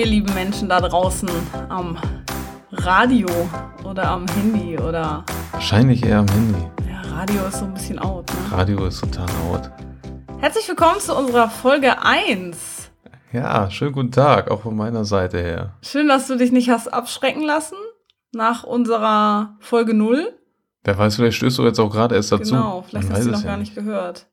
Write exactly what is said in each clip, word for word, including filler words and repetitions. ihr lieben Menschen da draußen am Radio oder am Handy oder... Wahrscheinlich eher am Handy. Ja, Radio ist so ein bisschen out, ne? Radio ist total out. Herzlich willkommen zu unserer Folge eins. Ja, schönen guten Tag, auch von meiner Seite her. Schön, dass du dich nicht hast abschrecken lassen nach unserer Folge null. Wer weiß, vielleicht stößt du jetzt auch gerade erst dazu. Genau, vielleicht hast du noch gar nicht gehört.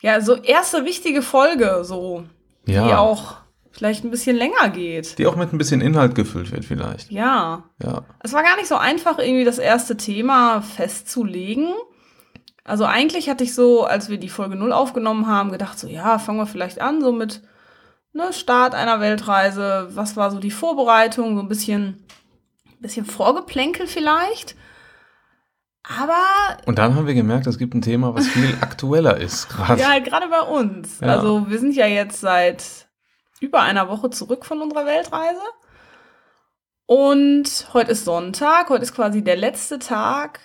Ja, so erste wichtige Folge, so, die ja auch vielleicht ein bisschen länger geht. Die auch mit ein bisschen Inhalt gefüllt wird vielleicht. Ja. Ja. Es war gar nicht so einfach, irgendwie das erste Thema festzulegen. Also eigentlich hatte ich so, als wir die Folge null aufgenommen haben, gedacht so, ja, fangen wir vielleicht an, so mit ne, Start einer Weltreise. Was war so die Vorbereitung? So ein bisschen, bisschen Vorgeplänkel vielleicht. Aber... Und dann haben wir gemerkt, es gibt ein Thema, was viel aktueller ist gerade. Ja, gerade bei uns. Ja. Also wir sind ja jetzt seit über einer Woche zurück von unserer Weltreise. Und heute ist Sonntag. Heute ist quasi der letzte Tag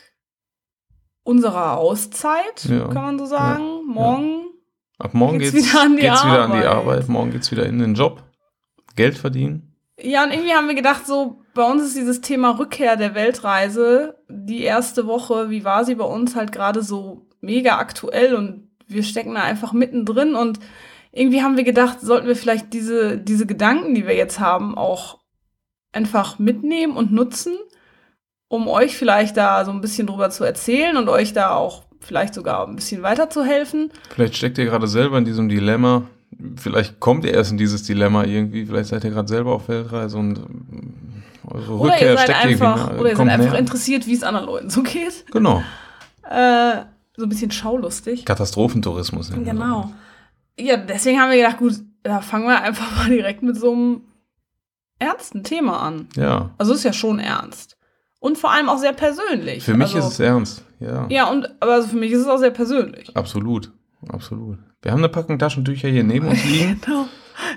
unserer Auszeit, ja, kann man so sagen. Ja. Morgen, ja. Ab morgen geht's, geht's, wieder, an geht's wieder an die Arbeit. Morgen geht's wieder in den Job. Geld verdienen. Ja, und irgendwie haben wir gedacht, so bei uns ist dieses Thema Rückkehr der Weltreise, die erste Woche, wie war sie bei uns, halt gerade so mega aktuell und wir stecken da einfach mittendrin und irgendwie haben wir gedacht, sollten wir vielleicht diese, diese Gedanken, die wir jetzt haben, auch einfach mitnehmen und nutzen, um euch vielleicht da so ein bisschen drüber zu erzählen und euch da auch vielleicht sogar ein bisschen weiterzuhelfen. Vielleicht steckt ihr gerade selber in diesem Dilemma. Vielleicht kommt ihr erst in dieses Dilemma irgendwie, vielleicht seid ihr gerade selber auf Weltreise und eure oder Rückkehr ihr seid steckt einfach, hier. Oder ihr seid einfach näher interessiert, wie es anderen Leuten so geht. Genau. Äh, so ein bisschen schaulustig. Katastrophentourismus. Genau. Ja, deswegen haben wir gedacht, gut, da fangen wir einfach mal direkt mit so einem ernsten Thema an. Ja. Also ist ja schon ernst. Und vor allem auch sehr persönlich. Für mich also, ist es ernst, ja. Ja, und aber also für mich ist es auch sehr persönlich. Absolut, absolut. Wir haben eine Packung Taschentücher hier neben uns liegen. Genau.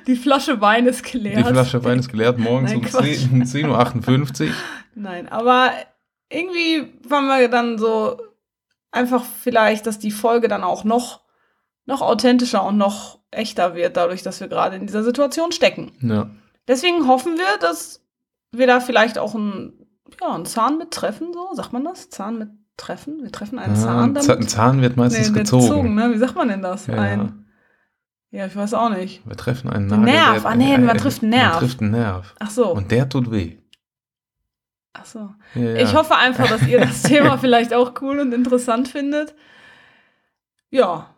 Die Flasche Wein ist geleert. Die Flasche Wein ist geleert, morgens Nein, um zehn Uhr achtundfünfzig. Nein, aber irgendwie waren wir dann so einfach vielleicht, dass die Folge dann auch noch, noch authentischer und noch echter wird, dadurch, dass wir gerade in dieser Situation stecken. Ja. Deswegen hoffen wir, dass wir da vielleicht auch einen, ja, einen Zahn mit treffen, so sagt man das? Zahn mit treffen? Wir treffen einen ah, Zahn damit. Ein Zahn wird meistens nee, wird gezogen. gezogen ne? Wie sagt man denn das? Ja, ein, ja, ich weiß auch nicht. Wir treffen einen Nagel. Nerv. Der, ah, nee, äh, man trifft einen Nerv. Man trifft einen Nerv. Ach so. Und der tut weh. Ach so. Ja, ja. Ich hoffe einfach, dass ihr das Thema vielleicht auch cool und interessant findet. Ja.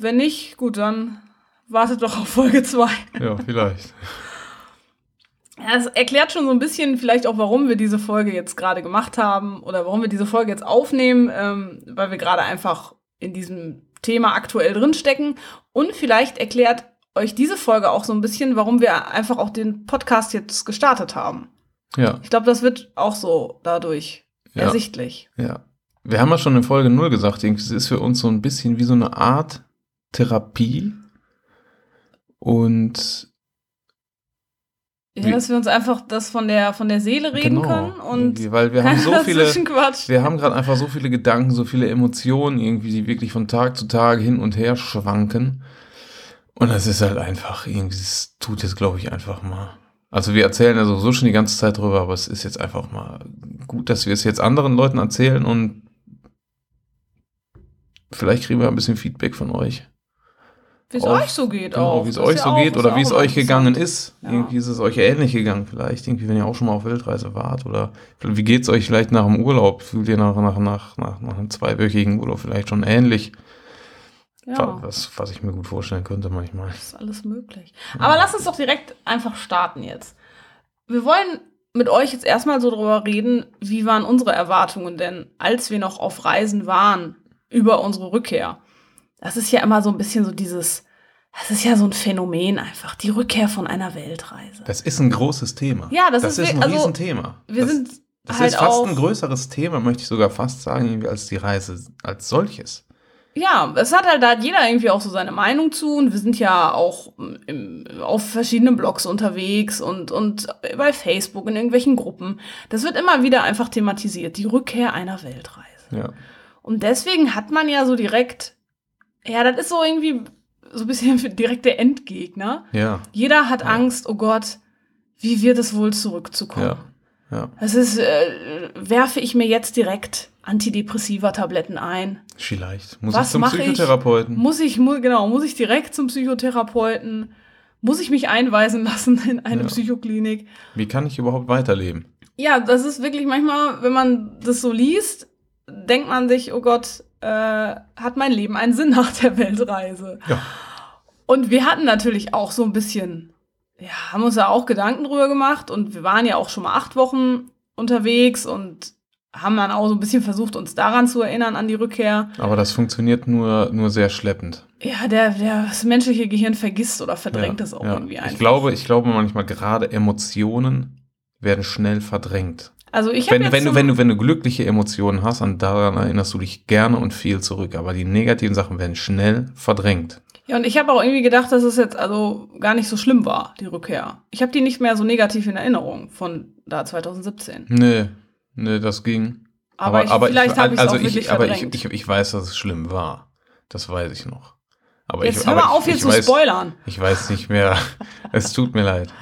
Wenn nicht, gut, dann wartet doch auf Folge zwei. Ja, vielleicht. Das erklärt schon so ein bisschen vielleicht auch, warum wir diese Folge jetzt gerade gemacht haben oder warum wir diese Folge jetzt aufnehmen, ähm, weil wir gerade einfach in diesem Thema aktuell drinstecken. Und vielleicht erklärt euch diese Folge auch so ein bisschen, warum wir einfach auch den Podcast jetzt gestartet haben. Ja. Ich glaube, das wird auch so dadurch ja. ersichtlich. Ja. Wir haben ja schon in Folge null gesagt, es ist für uns so ein bisschen wie so eine Art Therapie und ja, dass wir uns einfach das von der, von der Seele reden genau. können und weil wir haben so viele, wir haben gerade einfach so viele Gedanken, so viele Emotionen irgendwie, die wirklich von Tag zu Tag hin und her schwanken und das ist halt einfach irgendwie, das tut jetzt glaube ich einfach mal, also wir erzählen also so schon die ganze Zeit drüber, aber es ist jetzt einfach mal gut, dass wir es jetzt anderen Leuten erzählen und vielleicht kriegen wir ein bisschen Feedback von euch. Wie es euch so geht genau, auch. Wie es euch so geht oder wie es euch gegangen ist. Ja. Irgendwie ist es euch ähnlich gegangen vielleicht. Irgendwie, wenn ihr auch schon mal auf Weltreise wart. Oder wie geht es euch vielleicht nach dem Urlaub? Fühlt ihr nach, nach, nach, nach, nach einem zweiwöchigen Urlaub vielleicht schon ähnlich? Ja. Was, was ich mir gut vorstellen könnte manchmal. Das ist alles möglich. Ja. Aber lasst uns doch direkt einfach starten jetzt. Wir wollen mit euch jetzt erstmal so drüber reden, wie waren unsere Erwartungen denn, als wir noch auf Reisen waren, über unsere Rückkehr. Das ist ja immer so ein bisschen so dieses, das ist ja so ein Phänomen einfach, die Rückkehr von einer Weltreise. Das ist ein großes Thema. Ja, das, das ist, ist ein also, Riesenthema. Wir das, sind das halt ist fast auch, ein größeres Thema, möchte ich sogar fast sagen, als die Reise als solches. Ja, es hat halt, da hat jeder irgendwie auch so seine Meinung zu und wir sind ja auch im, auf verschiedenen Blogs unterwegs und, und bei Facebook in irgendwelchen Gruppen. Das wird immer wieder einfach thematisiert, die Rückkehr einer Weltreise. Ja. Und deswegen hat man ja so direkt... Ja, das ist so irgendwie so ein bisschen direkt der Endgegner. Ja. Jeder hat ja. Angst, oh Gott, wie wird es wohl zurückzukommen? Ja. Ja. Das ist, äh, werfe ich mir jetzt direkt Antidepressiva-Tabletten ein? Vielleicht. Muss Was ich zum Psychotherapeuten? Ich? Muss ich, genau, muss ich direkt zum Psychotherapeuten? Muss ich mich einweisen lassen in eine ja. Psychoklinik? Wie kann ich überhaupt weiterleben? Ja, das ist wirklich manchmal, wenn man das so liest, denkt man sich, oh Gott, äh, hat mein Leben einen Sinn nach der Weltreise? Ja. Und wir hatten natürlich auch so ein bisschen... Ja, haben uns da auch Gedanken drüber gemacht und wir waren ja auch schon mal acht Wochen unterwegs und haben dann auch so ein bisschen versucht, uns daran zu erinnern, an die Rückkehr. Aber das funktioniert nur, nur sehr schleppend. Ja, der, der, das menschliche Gehirn vergisst oder verdrängt ja, das auch ja. irgendwie einfach. Ich glaube, ich glaube manchmal, gerade Emotionen werden schnell verdrängt. Also ich wenn, wenn, du, wenn, du, wenn du glückliche Emotionen hast, und daran erinnerst du dich gerne und viel zurück, aber die negativen Sachen werden schnell verdrängt. Ja, und ich habe auch irgendwie gedacht, dass es jetzt also gar nicht so schlimm war, die Rückkehr. Ich habe die nicht mehr so negativ in Erinnerung von da zwanzig siebzehn. Nee, nee, das ging. Aber, aber, ich, aber vielleicht habe ich es also auch ich, wirklich aber verdrängt. Ich, ich, ich weiß, dass es schlimm war. Das weiß ich noch. Aber jetzt ich, hör mal aber auf, hier zu weiß, spoilern. Ich weiß nicht mehr. Es tut mir leid.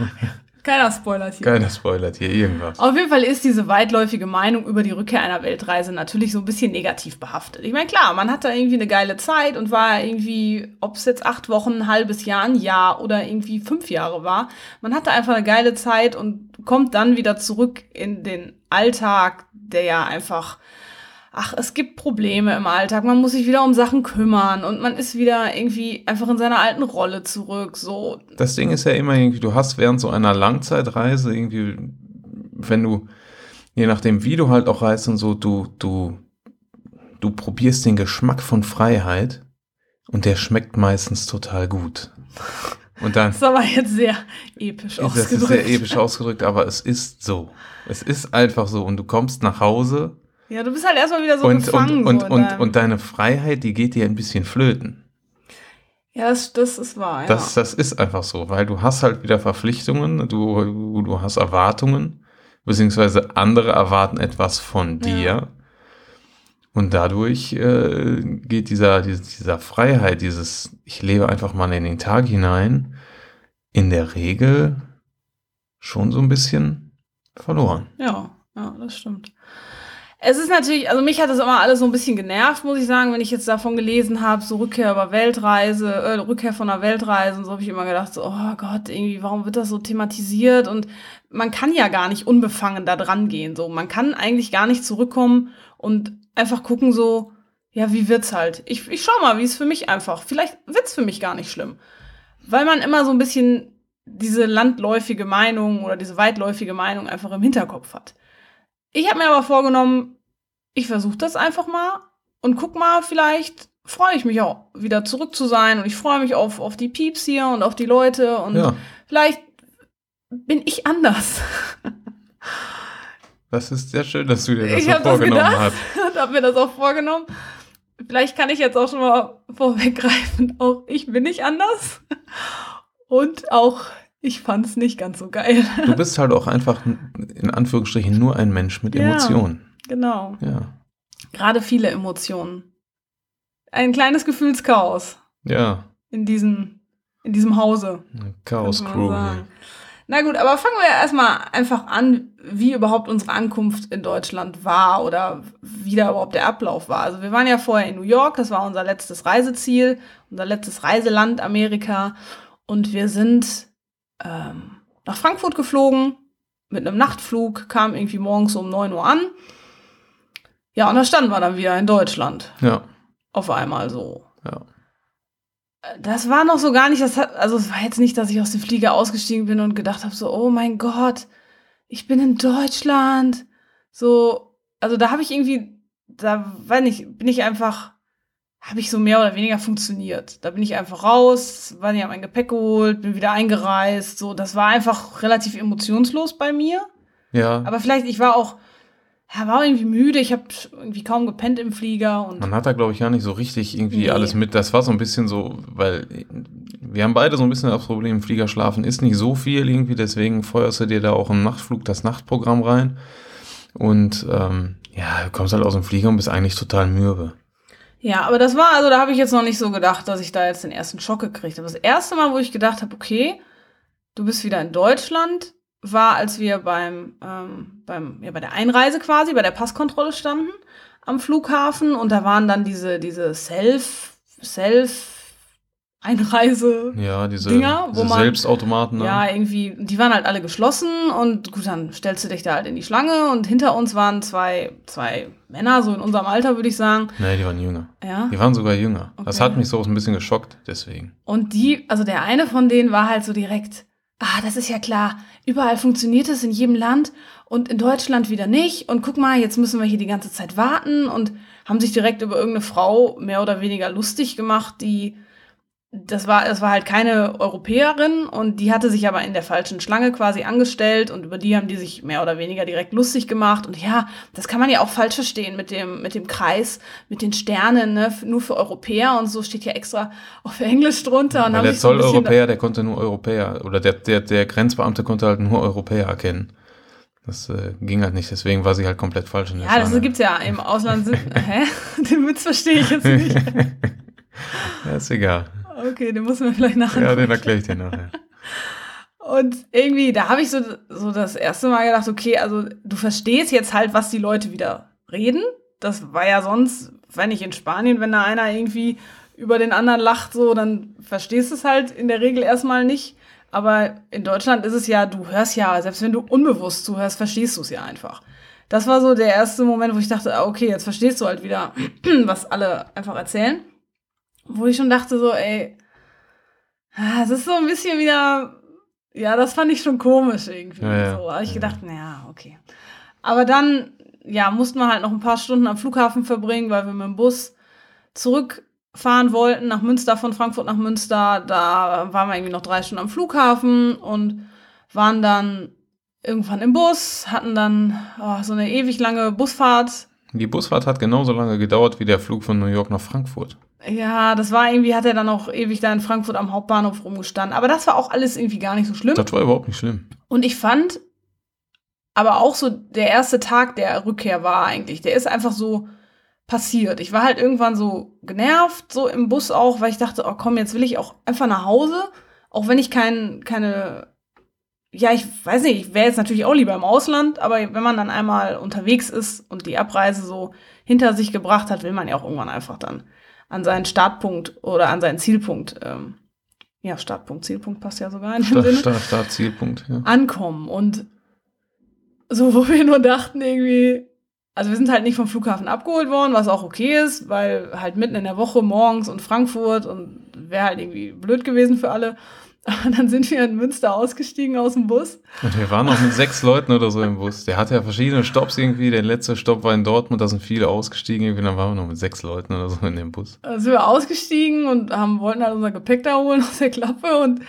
Keiner spoilert hier. Keiner spoilert hier irgendwas. Auf jeden Fall ist diese weitläufige Meinung über die Rückkehr einer Weltreise natürlich so ein bisschen negativ behaftet. Ich meine, klar, man hat da irgendwie eine geile Zeit und war irgendwie, ob es jetzt acht Wochen, ein halbes Jahr, ein Jahr oder irgendwie fünf Jahre war, man hat da einfach eine geile Zeit und kommt dann wieder zurück in den Alltag, der ja einfach, ach, es gibt Probleme im Alltag, man muss sich wieder um Sachen kümmern und man ist wieder irgendwie einfach in seiner alten Rolle zurück, so. Das Ding ist ja immer irgendwie, du hast während so einer Langzeitreise irgendwie, wenn du, je nachdem wie du halt auch reist und so, du, du, du probierst den Geschmack von Freiheit und der schmeckt meistens total gut. Und dann, das ist aber jetzt sehr episch ausgedrückt. Das ist sehr episch ausgedrückt, aber es ist so. Es ist einfach so und du kommst nach Hause. Ja, du bist halt erstmal wieder so und, gefangen. Und, so und, und, und deine Freiheit, die geht dir ein bisschen flöten. Ja, das, das ist wahr, ja. Das, das ist einfach so, weil du hast halt wieder Verpflichtungen, du, du hast Erwartungen, beziehungsweise andere erwarten etwas von dir. Ja. Und dadurch äh, geht dieser, dieser, dieser Freiheit, dieses, ich lebe einfach mal in den Tag hinein, in der Regel schon so ein bisschen verloren. Ja, ja, das stimmt. Es ist natürlich, also mich hat das immer alles so ein bisschen genervt, muss ich sagen, wenn ich jetzt davon gelesen habe, so Rückkehr über Weltreise, äh, Rückkehr von einer Weltreise und so, habe ich immer gedacht, so, oh Gott, irgendwie, warum wird das so thematisiert? Und man kann ja gar nicht unbefangen da dran gehen, so. Man kann eigentlich gar nicht zurückkommen und einfach gucken so, ja, wie wird's halt? Ich, ich schau mal, wie es für mich einfach, vielleicht wird's für mich gar nicht schlimm. Weil man immer so ein bisschen diese landläufige Meinung oder diese weitläufige Meinung einfach im Hinterkopf hat. Ich habe mir aber vorgenommen, ich versuche das einfach mal und guck mal, vielleicht freue ich mich auch wieder zurück zu sein und ich freue mich auf, auf die Pieps hier und auf die Leute und ja. Vielleicht bin ich anders. Das ist sehr schön, dass du dir das ich so hab vorgenommen das gedacht, hast. Ich habe mir das auch vorgenommen. Vielleicht kann ich jetzt auch schon mal vorweggreifen, auch ich bin nicht anders und auch ich fand's nicht ganz so geil. Du bist halt auch einfach, in Anführungsstrichen, nur ein Mensch mit ja, Emotionen. Genau. Ja. Gerade viele Emotionen. Ein kleines Gefühlschaos. Ja. In diesem, in diesem Hause. Chaos-Crew. Na gut, aber fangen wir erstmal einfach an, wie überhaupt unsere Ankunft in Deutschland war oder wie da überhaupt der Ablauf war. Also wir waren ja vorher in New York, das war unser letztes Reiseziel, unser letztes Reiseland Amerika und wir sind Ähm, nach Frankfurt geflogen, mit einem Nachtflug, kam irgendwie morgens um neun Uhr an. Ja, und da standen wir dann wieder in Deutschland. Ja. Auf einmal so. Ja. Das war noch so gar nicht, das hat, also es war jetzt nicht, dass ich aus dem Flieger ausgestiegen bin und gedacht habe, so, oh mein Gott, ich bin in Deutschland. So, also da habe ich irgendwie, da weiß nicht, bin ich einfach, habe ich so mehr oder weniger funktioniert. Da bin ich einfach raus, war ja mein Gepäck geholt, bin wieder eingereist. So, das war einfach relativ emotionslos bei mir. Ja. Aber vielleicht, ich war auch, ja, war irgendwie müde. Ich habe irgendwie kaum gepennt im Flieger. Und man hat da, glaube ich, gar nicht so richtig irgendwie nee. alles mit. Das war so ein bisschen so, weil wir haben beide so ein bisschen das Problem, im Flieger schlafen ist nicht so viel irgendwie. Deswegen feuerst du dir da auch im Nachtflug das Nachtprogramm rein. Und ähm, ja, du kommst halt aus dem Flieger und bist eigentlich total mürbe. Ja, aber das war, also da habe ich jetzt noch nicht so gedacht, dass ich da jetzt den ersten Schock gekriegt habe. Das erste Mal, wo ich gedacht habe, okay, du bist wieder in Deutschland, war, als wir beim, ähm, beim, ja, bei der Einreise quasi, bei der Passkontrolle standen am Flughafen, und da waren dann diese, diese Self, Self, Einreise ja, diese, Dinger, diese wo man Selbstautomaten, ne? Ja, irgendwie, die waren halt alle geschlossen, und gut, dann stellst du dich da halt in die Schlange, und hinter uns waren zwei, zwei Männer, so in unserem Alter, würde ich sagen. Nee, die waren jünger. Ja? Die waren sogar jünger. Okay. Das hat mich so ein bisschen geschockt, deswegen. Und die, also der eine von denen war halt so direkt, ah, das ist ja klar, überall funktioniert es, in jedem Land und in Deutschland wieder nicht, und guck mal, jetzt müssen wir hier die ganze Zeit warten, und haben sich direkt über irgendeine Frau mehr oder weniger lustig gemacht, die Das war, das war halt keine Europäerin, und die hatte sich aber in der falschen Schlange quasi angestellt, und über die haben die sich mehr oder weniger direkt lustig gemacht. Und ja, das kann man ja auch falsch verstehen mit dem, mit dem Kreis, mit den Sternen, ne? Nur für Europäer und so, steht ja extra auf Englisch drunter. Und ja, haben der Zolleuropäer, der konnte nur Europäer, oder der, der, der Grenzbeamte konnte halt nur Europäer erkennen. Das äh, ging halt nicht, deswegen war sie halt komplett falsch in der Schlange. Ja, das gibt's ja im Ausland. Hä? Den Witz verstehe ich jetzt nicht. Ja, ist egal. Okay, den müssen wir vielleicht nachher. Ja, den erkläre ich dir nachher. Und irgendwie, da habe ich so, so das erste Mal gedacht, okay, also du verstehst jetzt halt, was die Leute wieder reden. Das war ja sonst, wenn ich in Spanien, wenn da einer irgendwie über den anderen lacht, so, dann verstehst du es halt in der Regel erstmal nicht. Aber in Deutschland ist es ja, du hörst ja, selbst wenn du unbewusst zuhörst, verstehst du es ja einfach. Das war so der erste Moment, wo ich dachte, okay, jetzt verstehst du halt wieder, was alle einfach erzählen. Wo ich schon dachte so, ey, das ist so ein bisschen wieder, ja, das fand ich schon komisch irgendwie. Ja, ja. So habe ich gedacht, naja, okay. Aber dann, ja, mussten wir halt noch ein paar Stunden am Flughafen verbringen, weil wir mit dem Bus zurückfahren wollten nach Münster, von Frankfurt nach Münster. Da waren wir irgendwie noch drei Stunden am Flughafen und waren dann irgendwann im Bus, hatten dann oh, so eine ewig lange Busfahrt. Die Busfahrt hat genauso lange gedauert wie der Flug von New York nach Frankfurt. Ja, das war irgendwie, hat er dann auch ewig da in Frankfurt am Hauptbahnhof rumgestanden. Aber das war auch alles irgendwie gar nicht so schlimm. Das war überhaupt nicht schlimm. Und ich fand, aber auch so der erste Tag der Rückkehr war eigentlich, der ist einfach so passiert. Ich war halt irgendwann so genervt, so im Bus auch, weil ich dachte, oh komm, jetzt will ich auch einfach nach Hause. Auch wenn ich kein, keine, ja, ich weiß nicht, ich wäre jetzt natürlich auch lieber im Ausland, aber wenn man dann einmal unterwegs ist und die Abreise so hinter sich gebracht hat, will man ja auch irgendwann einfach dann an seinen Startpunkt oder an seinen Zielpunkt, ähm, ja, Startpunkt, Zielpunkt passt ja sogar in dem Start, Sinne. Start, Start, Zielpunkt, ja. Ankommen. Und so, wo wir nur dachten irgendwie, also wir sind halt nicht vom Flughafen abgeholt worden, was auch okay ist, weil halt mitten in der Woche morgens und Frankfurt und wäre halt irgendwie blöd gewesen für alle. Aber dann sind wir in Münster ausgestiegen aus dem Bus. Und wir waren noch mit sechs Leuten oder so im Bus. Der hatte ja verschiedene Stopps irgendwie. Der letzte Stopp war in Dortmund, da sind viele ausgestiegen. Irgendwie dann waren wir noch mit sechs Leuten oder so in dem Bus. Da sind wir ausgestiegen und haben, wollten halt unser Gepäck da holen aus der Klappe. Und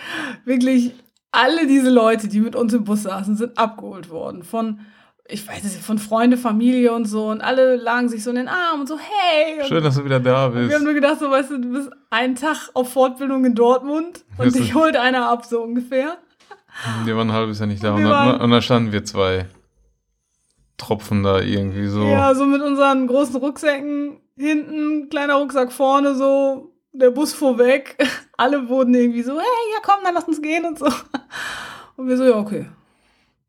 wirklich alle diese Leute, die mit uns im Bus saßen, sind abgeholt worden. Von, ich weiß nicht, von Freunde, Familie und so. Und alle lagen sich so in den Arm und so, hey. Und schön, dass du wieder da bist. Und wir haben nur gedacht, so, weißt du, du bist einen Tag auf Fortbildung in Dortmund. Und dich holt einer ab, so ungefähr. Die waren ein halbes Jahr nicht da. Und, und, waren, und da standen wir zwei Tropfen da irgendwie so. Ja, so mit unseren großen Rucksäcken hinten, kleiner Rucksack vorne so. Der Bus fuhr weg. Alle wurden irgendwie so, hey, ja komm, dann lass uns gehen und so. Und wir so, ja, okay.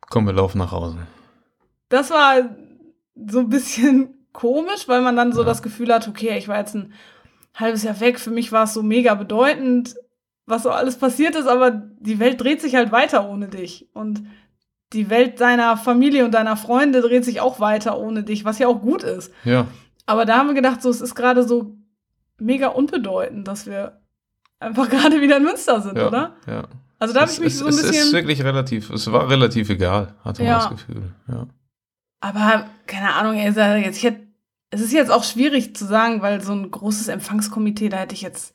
Komm, wir laufen nach Hause. Das war so ein bisschen komisch, weil man dann so ja. das Gefühl hat, okay, ich war jetzt ein halbes Jahr weg. Für mich war es so mega bedeutend, was so alles passiert ist, aber die Welt dreht sich halt weiter ohne dich. Und die Welt deiner Familie und deiner Freunde dreht sich auch weiter ohne dich, was ja auch gut ist. Ja. Aber da haben wir gedacht, so, es ist gerade so mega unbedeutend, dass wir einfach gerade wieder in Münster sind, ja, oder? Ja. Also da habe ich mich es, so ein es bisschen... Es ist wirklich relativ, es war relativ egal, hatte man ja. das Gefühl, ja. Aber, keine Ahnung, ey, ich hätte, es ist jetzt auch schwierig zu sagen, weil so ein großes Empfangskomitee, da hätte ich jetzt...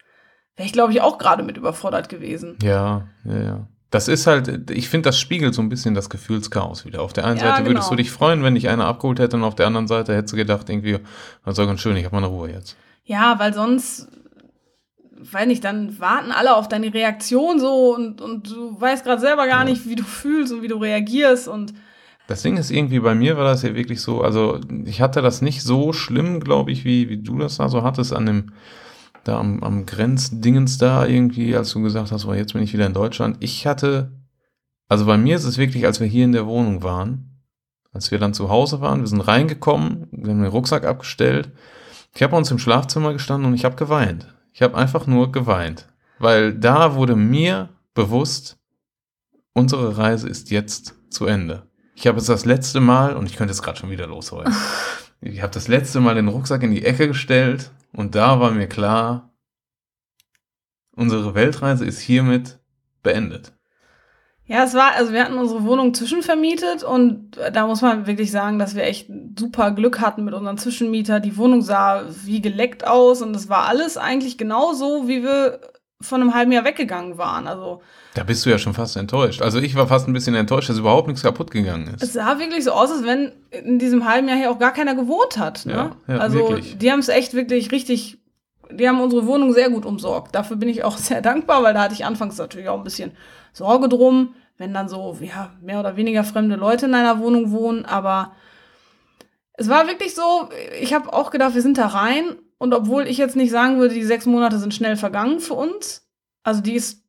Wäre ich, glaube ich, auch gerade mit überfordert gewesen. Ja, ja, ja. Das ist halt, ich finde, das spiegelt so ein bisschen das Gefühlschaos wieder. Auf der einen ja, Seite würdest genau. du dich freuen, wenn dich einer abgeholt hätte, und auf der anderen Seite hättest du gedacht, irgendwie, das war ganz schön, ich habe meine Ruhe jetzt. Ja, weil sonst, weiß nicht, dann warten alle auf deine Reaktion so und, und du weißt gerade selber gar ja. nicht, wie du fühlst und wie du reagierst und... Das Ding ist irgendwie, bei mir war das ja wirklich so, also ich hatte das nicht so schlimm, glaube ich, wie, wie du das da so hattest an dem... da am, am Grenzdingens da irgendwie, als du gesagt hast, oh, jetzt bin ich wieder in Deutschland. Ich hatte Also bei mir ist es wirklich, als wir hier in der Wohnung waren, als wir dann zu Hause waren, wir sind reingekommen, wir haben den Rucksack abgestellt. Ich habe bei uns im Schlafzimmer gestanden und ich habe geweint. Ich habe einfach nur geweint, weil da wurde mir bewusst, unsere Reise ist jetzt zu Ende. Ich habe jetzt das letzte Mal, und ich könnte jetzt gerade schon wieder losheulen, ich habe das letzte Mal den Rucksack in die Ecke gestellt und da war mir klar, unsere Weltreise ist hiermit beendet. Ja, es war, also wir hatten unsere Wohnung zwischenvermietet und da muss man wirklich sagen, dass wir echt super Glück hatten mit unserem Zwischenmieter. Die Wohnung sah wie geleckt aus und es war alles eigentlich genauso, wie wir von einem halben Jahr weggegangen waren. Also da bist du ja schon fast enttäuscht. Also ich war fast ein bisschen enttäuscht, dass überhaupt nichts kaputt gegangen ist. Es sah wirklich so aus, als wenn in diesem halben Jahr hier auch gar keiner gewohnt hat. Ne? Ja, ja, also wirklich. Die haben es echt wirklich richtig, die haben unsere Wohnung sehr gut umsorgt. Dafür bin ich auch sehr dankbar, weil da hatte ich anfangs natürlich auch ein bisschen Sorge drum, wenn dann so ja mehr oder weniger fremde Leute in einer Wohnung wohnen. Aber es war wirklich so, ich habe auch gedacht, wir sind da rein. Und obwohl ich jetzt nicht sagen würde, die sechs Monate sind schnell vergangen für uns, also die ist,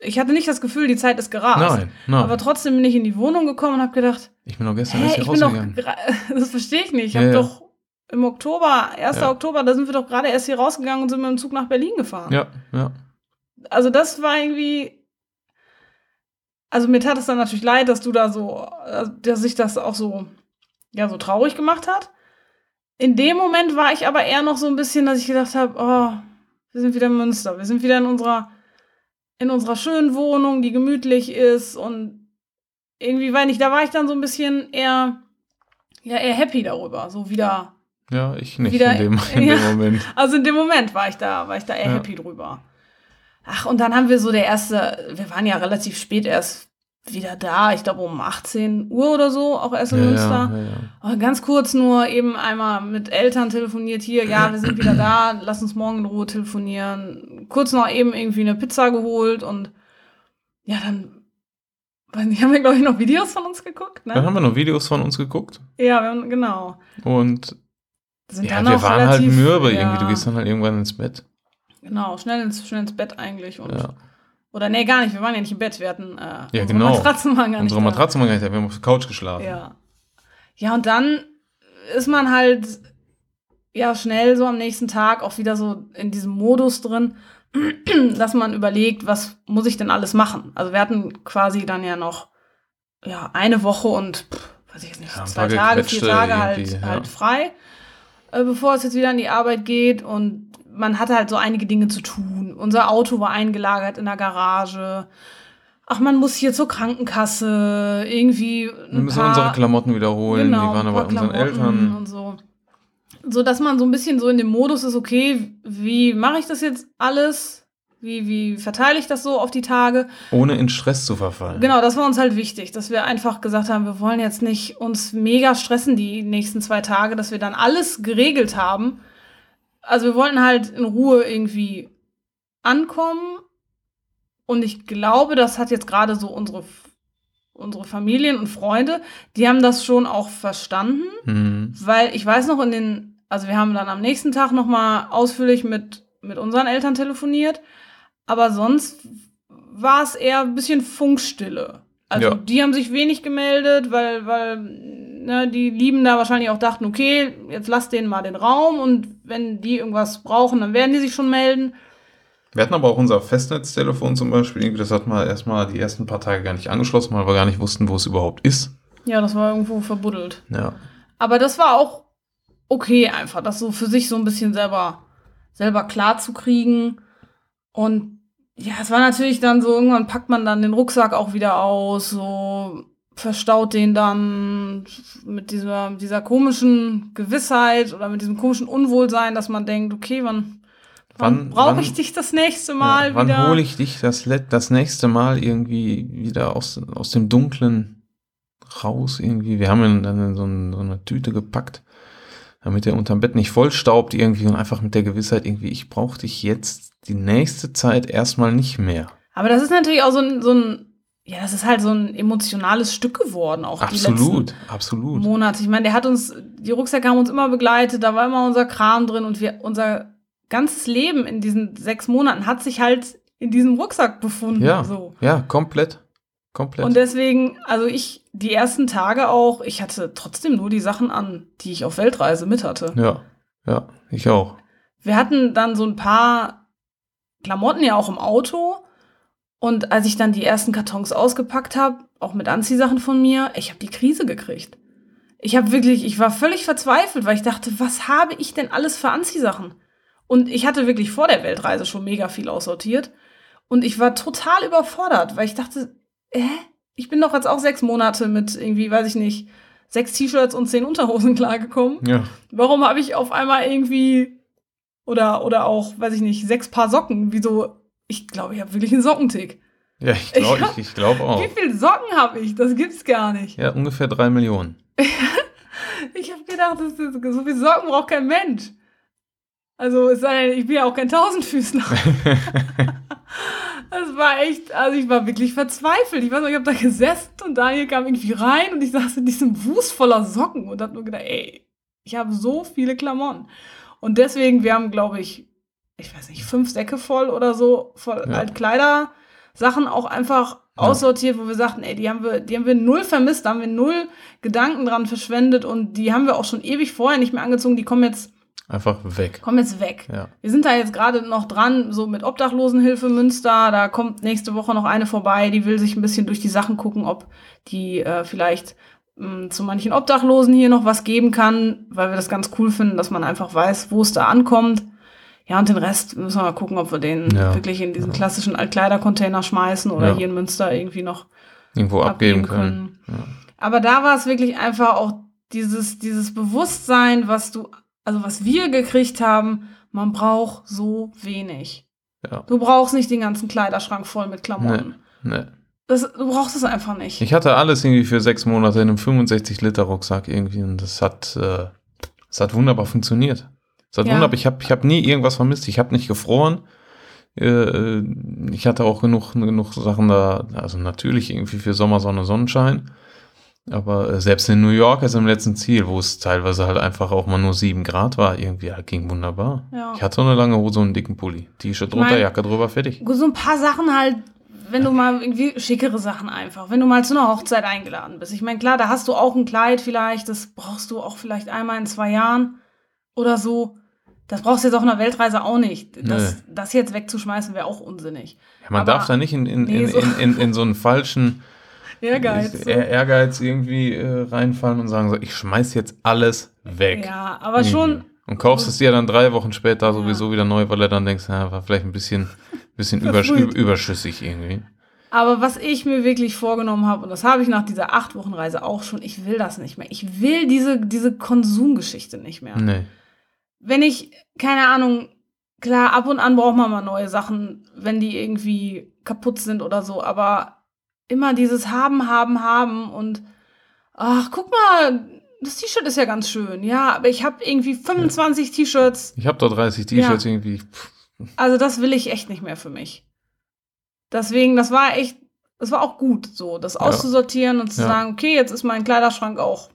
ich hatte nicht das Gefühl, die Zeit ist gerast. Nein, nein. Aber trotzdem bin ich in die Wohnung gekommen und habe gedacht, ich bin doch gestern hä, erst hier ich rausgegangen. Bin doch, das verstehe ich nicht. Ich ja, habe ja. doch im Oktober, ersten Ja. Oktober, da sind wir doch gerade erst hier rausgegangen und sind mit dem Zug nach Berlin gefahren. Ja, ja. Also das war irgendwie, also mir tat es dann natürlich leid, dass du da so, dass sich das auch so, ja, so traurig gemacht hat. In dem Moment war ich aber eher noch so ein bisschen, dass ich gedacht habe, oh, wir sind wieder in Münster. Wir sind wieder in unserer, in unserer schönen Wohnung, die gemütlich ist. Und irgendwie, weil ich, da war ich dann so ein bisschen eher, ja, eher happy darüber. So wieder. Ja, ich nicht wieder, in, dem, in ja, dem Moment. Also in dem Moment war ich da, war ich da eher ja. happy drüber. Ach, und dann haben wir so der erste, wir waren ja relativ spät erst wieder da, ich glaube um achtzehn Uhr oder so, auch erst in ja, Münster. Ja, ja. Aber ganz kurz nur eben einmal mit Eltern telefoniert, hier, ja, wir sind wieder da, lass uns morgen in Ruhe telefonieren. Kurz noch eben irgendwie eine Pizza geholt und ja, dann haben wir, glaube ich, noch Videos von uns geguckt, ne? Dann haben wir noch Videos von uns geguckt. Ja, wir haben, genau. Und sind ja, dann wir waren relativ, halt mürbe ja. irgendwie, du gehst dann halt irgendwann ins Bett. Genau, schnell ins, schnell ins Bett eigentlich und ja. Oder nee, gar nicht, wir waren ja nicht im Bett, wir hatten äh, ja, unsere genau. Matratzen waren gar nicht unsere da. Matratzen waren gar nicht da, wir haben auf der Couch geschlafen. Ja. ja, und dann ist man halt ja schnell so am nächsten Tag auch wieder so in diesem Modus drin, dass man überlegt, was muss ich denn alles machen? Also wir hatten quasi dann ja noch ja, eine Woche und pff, weiß ich jetzt nicht, ja, zwei Tage, vier Tage halt, ja. halt frei, äh, bevor es jetzt wieder an die Arbeit geht und man hatte halt so einige Dinge zu tun. Unser Auto war eingelagert in der Garage. Ach, man muss hier zur Krankenkasse irgendwie ein Wir müssen paar, unsere Klamotten wiederholen. Genau, die waren aber bei unseren Klamotten Eltern. Und so. So, dass man so ein bisschen so in dem Modus ist, okay, wie mache ich das jetzt alles? Wie, wie verteile ich das so auf die Tage? Ohne in Stress zu verfallen. Genau, das war uns halt wichtig, dass wir einfach gesagt haben, wir wollen jetzt nicht uns mega stressen die nächsten zwei Tage, dass wir dann alles geregelt haben. Also wir wollten halt in Ruhe irgendwie ankommen und ich glaube, das hat jetzt gerade so unsere, unsere Familien und Freunde, die haben das schon auch verstanden, mhm. weil ich weiß noch in den, also wir haben dann am nächsten Tag nochmal ausführlich mit, mit unseren Eltern telefoniert, aber sonst war es eher ein bisschen Funkstille. Also ja. die haben sich wenig gemeldet, weil, weil ne, die Lieben da wahrscheinlich auch dachten, okay, jetzt lass denen mal den Raum und wenn die irgendwas brauchen, dann werden die sich schon melden. Wir hatten aber auch unser Festnetztelefon zum Beispiel, das hat man erstmal die ersten paar Tage gar nicht angeschlossen, weil wir gar nicht wussten, wo es überhaupt ist. Ja, das war irgendwo verbuddelt. Ja. Aber das war auch okay einfach, das so für sich so ein bisschen selber, selber klar zu kriegen. Und ja, es war natürlich dann so, irgendwann packt man dann den Rucksack auch wieder aus, so verstaut den dann mit dieser, dieser komischen Gewissheit oder mit diesem komischen Unwohlsein, dass man denkt, okay, wann, wann, wann brauche ich dich das nächste Mal ja, wann wieder? Wann hole ich dich das, das nächste Mal irgendwie wieder aus, aus dem Dunklen raus irgendwie? Wir haben ihn dann in so, ein, so eine Tüte gepackt, damit er unterm Bett nicht vollstaubt irgendwie und einfach mit der Gewissheit irgendwie, ich brauche dich jetzt die nächste Zeit erstmal nicht mehr. Aber das ist natürlich auch so ein, so ein ja, das ist halt so ein emotionales Stück geworden, auch absolut, die letzten absolut. Monate. Ich meine, der hat uns, die Rucksäcke haben uns immer begleitet, da war immer unser Kram drin und wir, unser ganzes Leben in diesen sechs Monaten hat sich halt in diesem Rucksack befunden. Ja, so. Ja, komplett. Komplett. Und deswegen, also ich, die ersten Tage auch, ich hatte trotzdem nur die Sachen an, die ich auf Weltreise mit hatte. Ja, ja, ich auch. Wir hatten dann so ein paar Klamotten ja auch im Auto. Und als ich dann die ersten Kartons ausgepackt habe, auch mit Anziehsachen von mir, ich habe die Krise gekriegt. Ich habe wirklich, ich war völlig verzweifelt, weil ich dachte, was habe ich denn alles für Anziehsachen? Und ich hatte wirklich vor der Weltreise schon mega viel aussortiert. Und ich war total überfordert, weil ich dachte, hä? Ich bin doch jetzt auch sechs Monate mit irgendwie, weiß ich nicht, sechs T-Shirts und zehn Unterhosen klargekommen. Ja. Warum habe ich auf einmal irgendwie, oder, oder auch, weiß ich nicht, sechs Paar Socken? Wieso? Ich glaube, ich habe wirklich einen Sockentick. Ja, ich glaube ich, ich, ich glaub auch. Wie viele Socken habe ich? Das gibt's gar nicht. Ja, ungefähr drei Millionen. Ich habe gedacht, das ist, so viele Socken braucht kein Mensch. Also es sei denn, ich bin ja auch kein Tausendfüßler. Das war echt, also ich war wirklich verzweifelt. Ich weiß noch, ich habe da gesessen und Daniel kam irgendwie rein und ich saß in diesem Wust voller Socken und habe nur gedacht, ey, ich habe so viele Klamotten. Und deswegen, wir haben, glaube ich, ich weiß nicht, fünf Säcke voll oder so, voll ja. Altkleider, Sachen auch einfach aussortiert, wo wir sagten, ey, die haben wir, die haben wir null vermisst, da haben wir null Gedanken dran verschwendet und die haben wir auch schon ewig vorher nicht mehr angezogen, die kommen jetzt einfach weg. Kommen jetzt weg. Ja. Wir sind da jetzt gerade noch dran, so mit Obdachlosenhilfe Münster, da kommt nächste Woche noch eine vorbei, die will sich ein bisschen durch die Sachen gucken, ob die äh, vielleicht mh, zu manchen Obdachlosen hier noch was geben kann, weil wir das ganz cool finden, dass man einfach weiß, wo es da ankommt. Ja, und den Rest müssen wir mal gucken, ob wir den ja, wirklich in diesen ja. klassischen Altkleidercontainer schmeißen oder ja. hier in Münster irgendwie noch irgendwo abgeben können. können. Ja. Aber da war es wirklich einfach auch dieses, dieses Bewusstsein, was du, also was wir gekriegt haben, man braucht so wenig. Ja. Du brauchst nicht den ganzen Kleiderschrank voll mit Klamotten. Nee, nee. Das, du brauchst es einfach nicht. Ich hatte alles irgendwie für sechs Monate in einem fünfundsechzig-Liter-Rucksack irgendwie und das hat, äh, das hat wunderbar funktioniert. Das hat ja. wunderbar. Ich habe ich hab nie irgendwas vermisst. Ich habe nicht gefroren. Äh, ich hatte auch genug, genug Sachen da. Also natürlich irgendwie für Sommer, Sonne, Sonnenschein. Aber selbst in New York, also im letzten Ziel, wo es teilweise halt einfach auch mal nur sieben Grad war, irgendwie halt ging wunderbar. Ja. Ich hatte so eine lange Hose und einen dicken Pulli. T-Shirt drunter, ich mein, Jacke drüber, fertig. So ein paar Sachen halt, wenn du mal irgendwie schickere Sachen einfach, wenn du mal zu einer Hochzeit eingeladen bist. Ich meine, klar, da hast du auch ein Kleid vielleicht. Das brauchst du auch vielleicht einmal in zwei Jahren oder so. Das brauchst du jetzt auf einer Weltreise auch nicht. Das, das jetzt wegzuschmeißen, wäre auch unsinnig. Ja, man aber darf da nicht in, in, nee, in, so, in, in, in so einen falschen Ehrgeiz, Ehrgeiz irgendwie äh, reinfallen und sagen, so, ich schmeiß jetzt alles weg. Ja, aber irgendwie. schon. Und kaufst es dir dann drei Wochen später ja. sowieso wieder neu, weil du dann denkst, ja, war vielleicht ein bisschen, bisschen übersch- überschüssig irgendwie. Aber was ich mir wirklich vorgenommen habe, und das habe ich nach dieser acht Wochen Reise auch schon, ich will das nicht mehr. Ich will diese, diese Konsumgeschichte nicht mehr. Nee. Wenn ich, keine Ahnung, klar, ab und an braucht man mal neue Sachen, wenn die irgendwie kaputt sind oder so, aber immer dieses Haben, Haben, Haben und ach, guck mal, das T-Shirt ist ja ganz schön, ja, aber ich habe irgendwie fünfundzwanzig ja. T-Shirts. Ich habe da dreißig T-Shirts ja. irgendwie. Pff. Also das will ich echt nicht mehr für mich. Deswegen, das war echt, das war auch gut so, das ja. auszusortieren und zu ja. sagen, okay, jetzt ist mein Kleiderschrank auch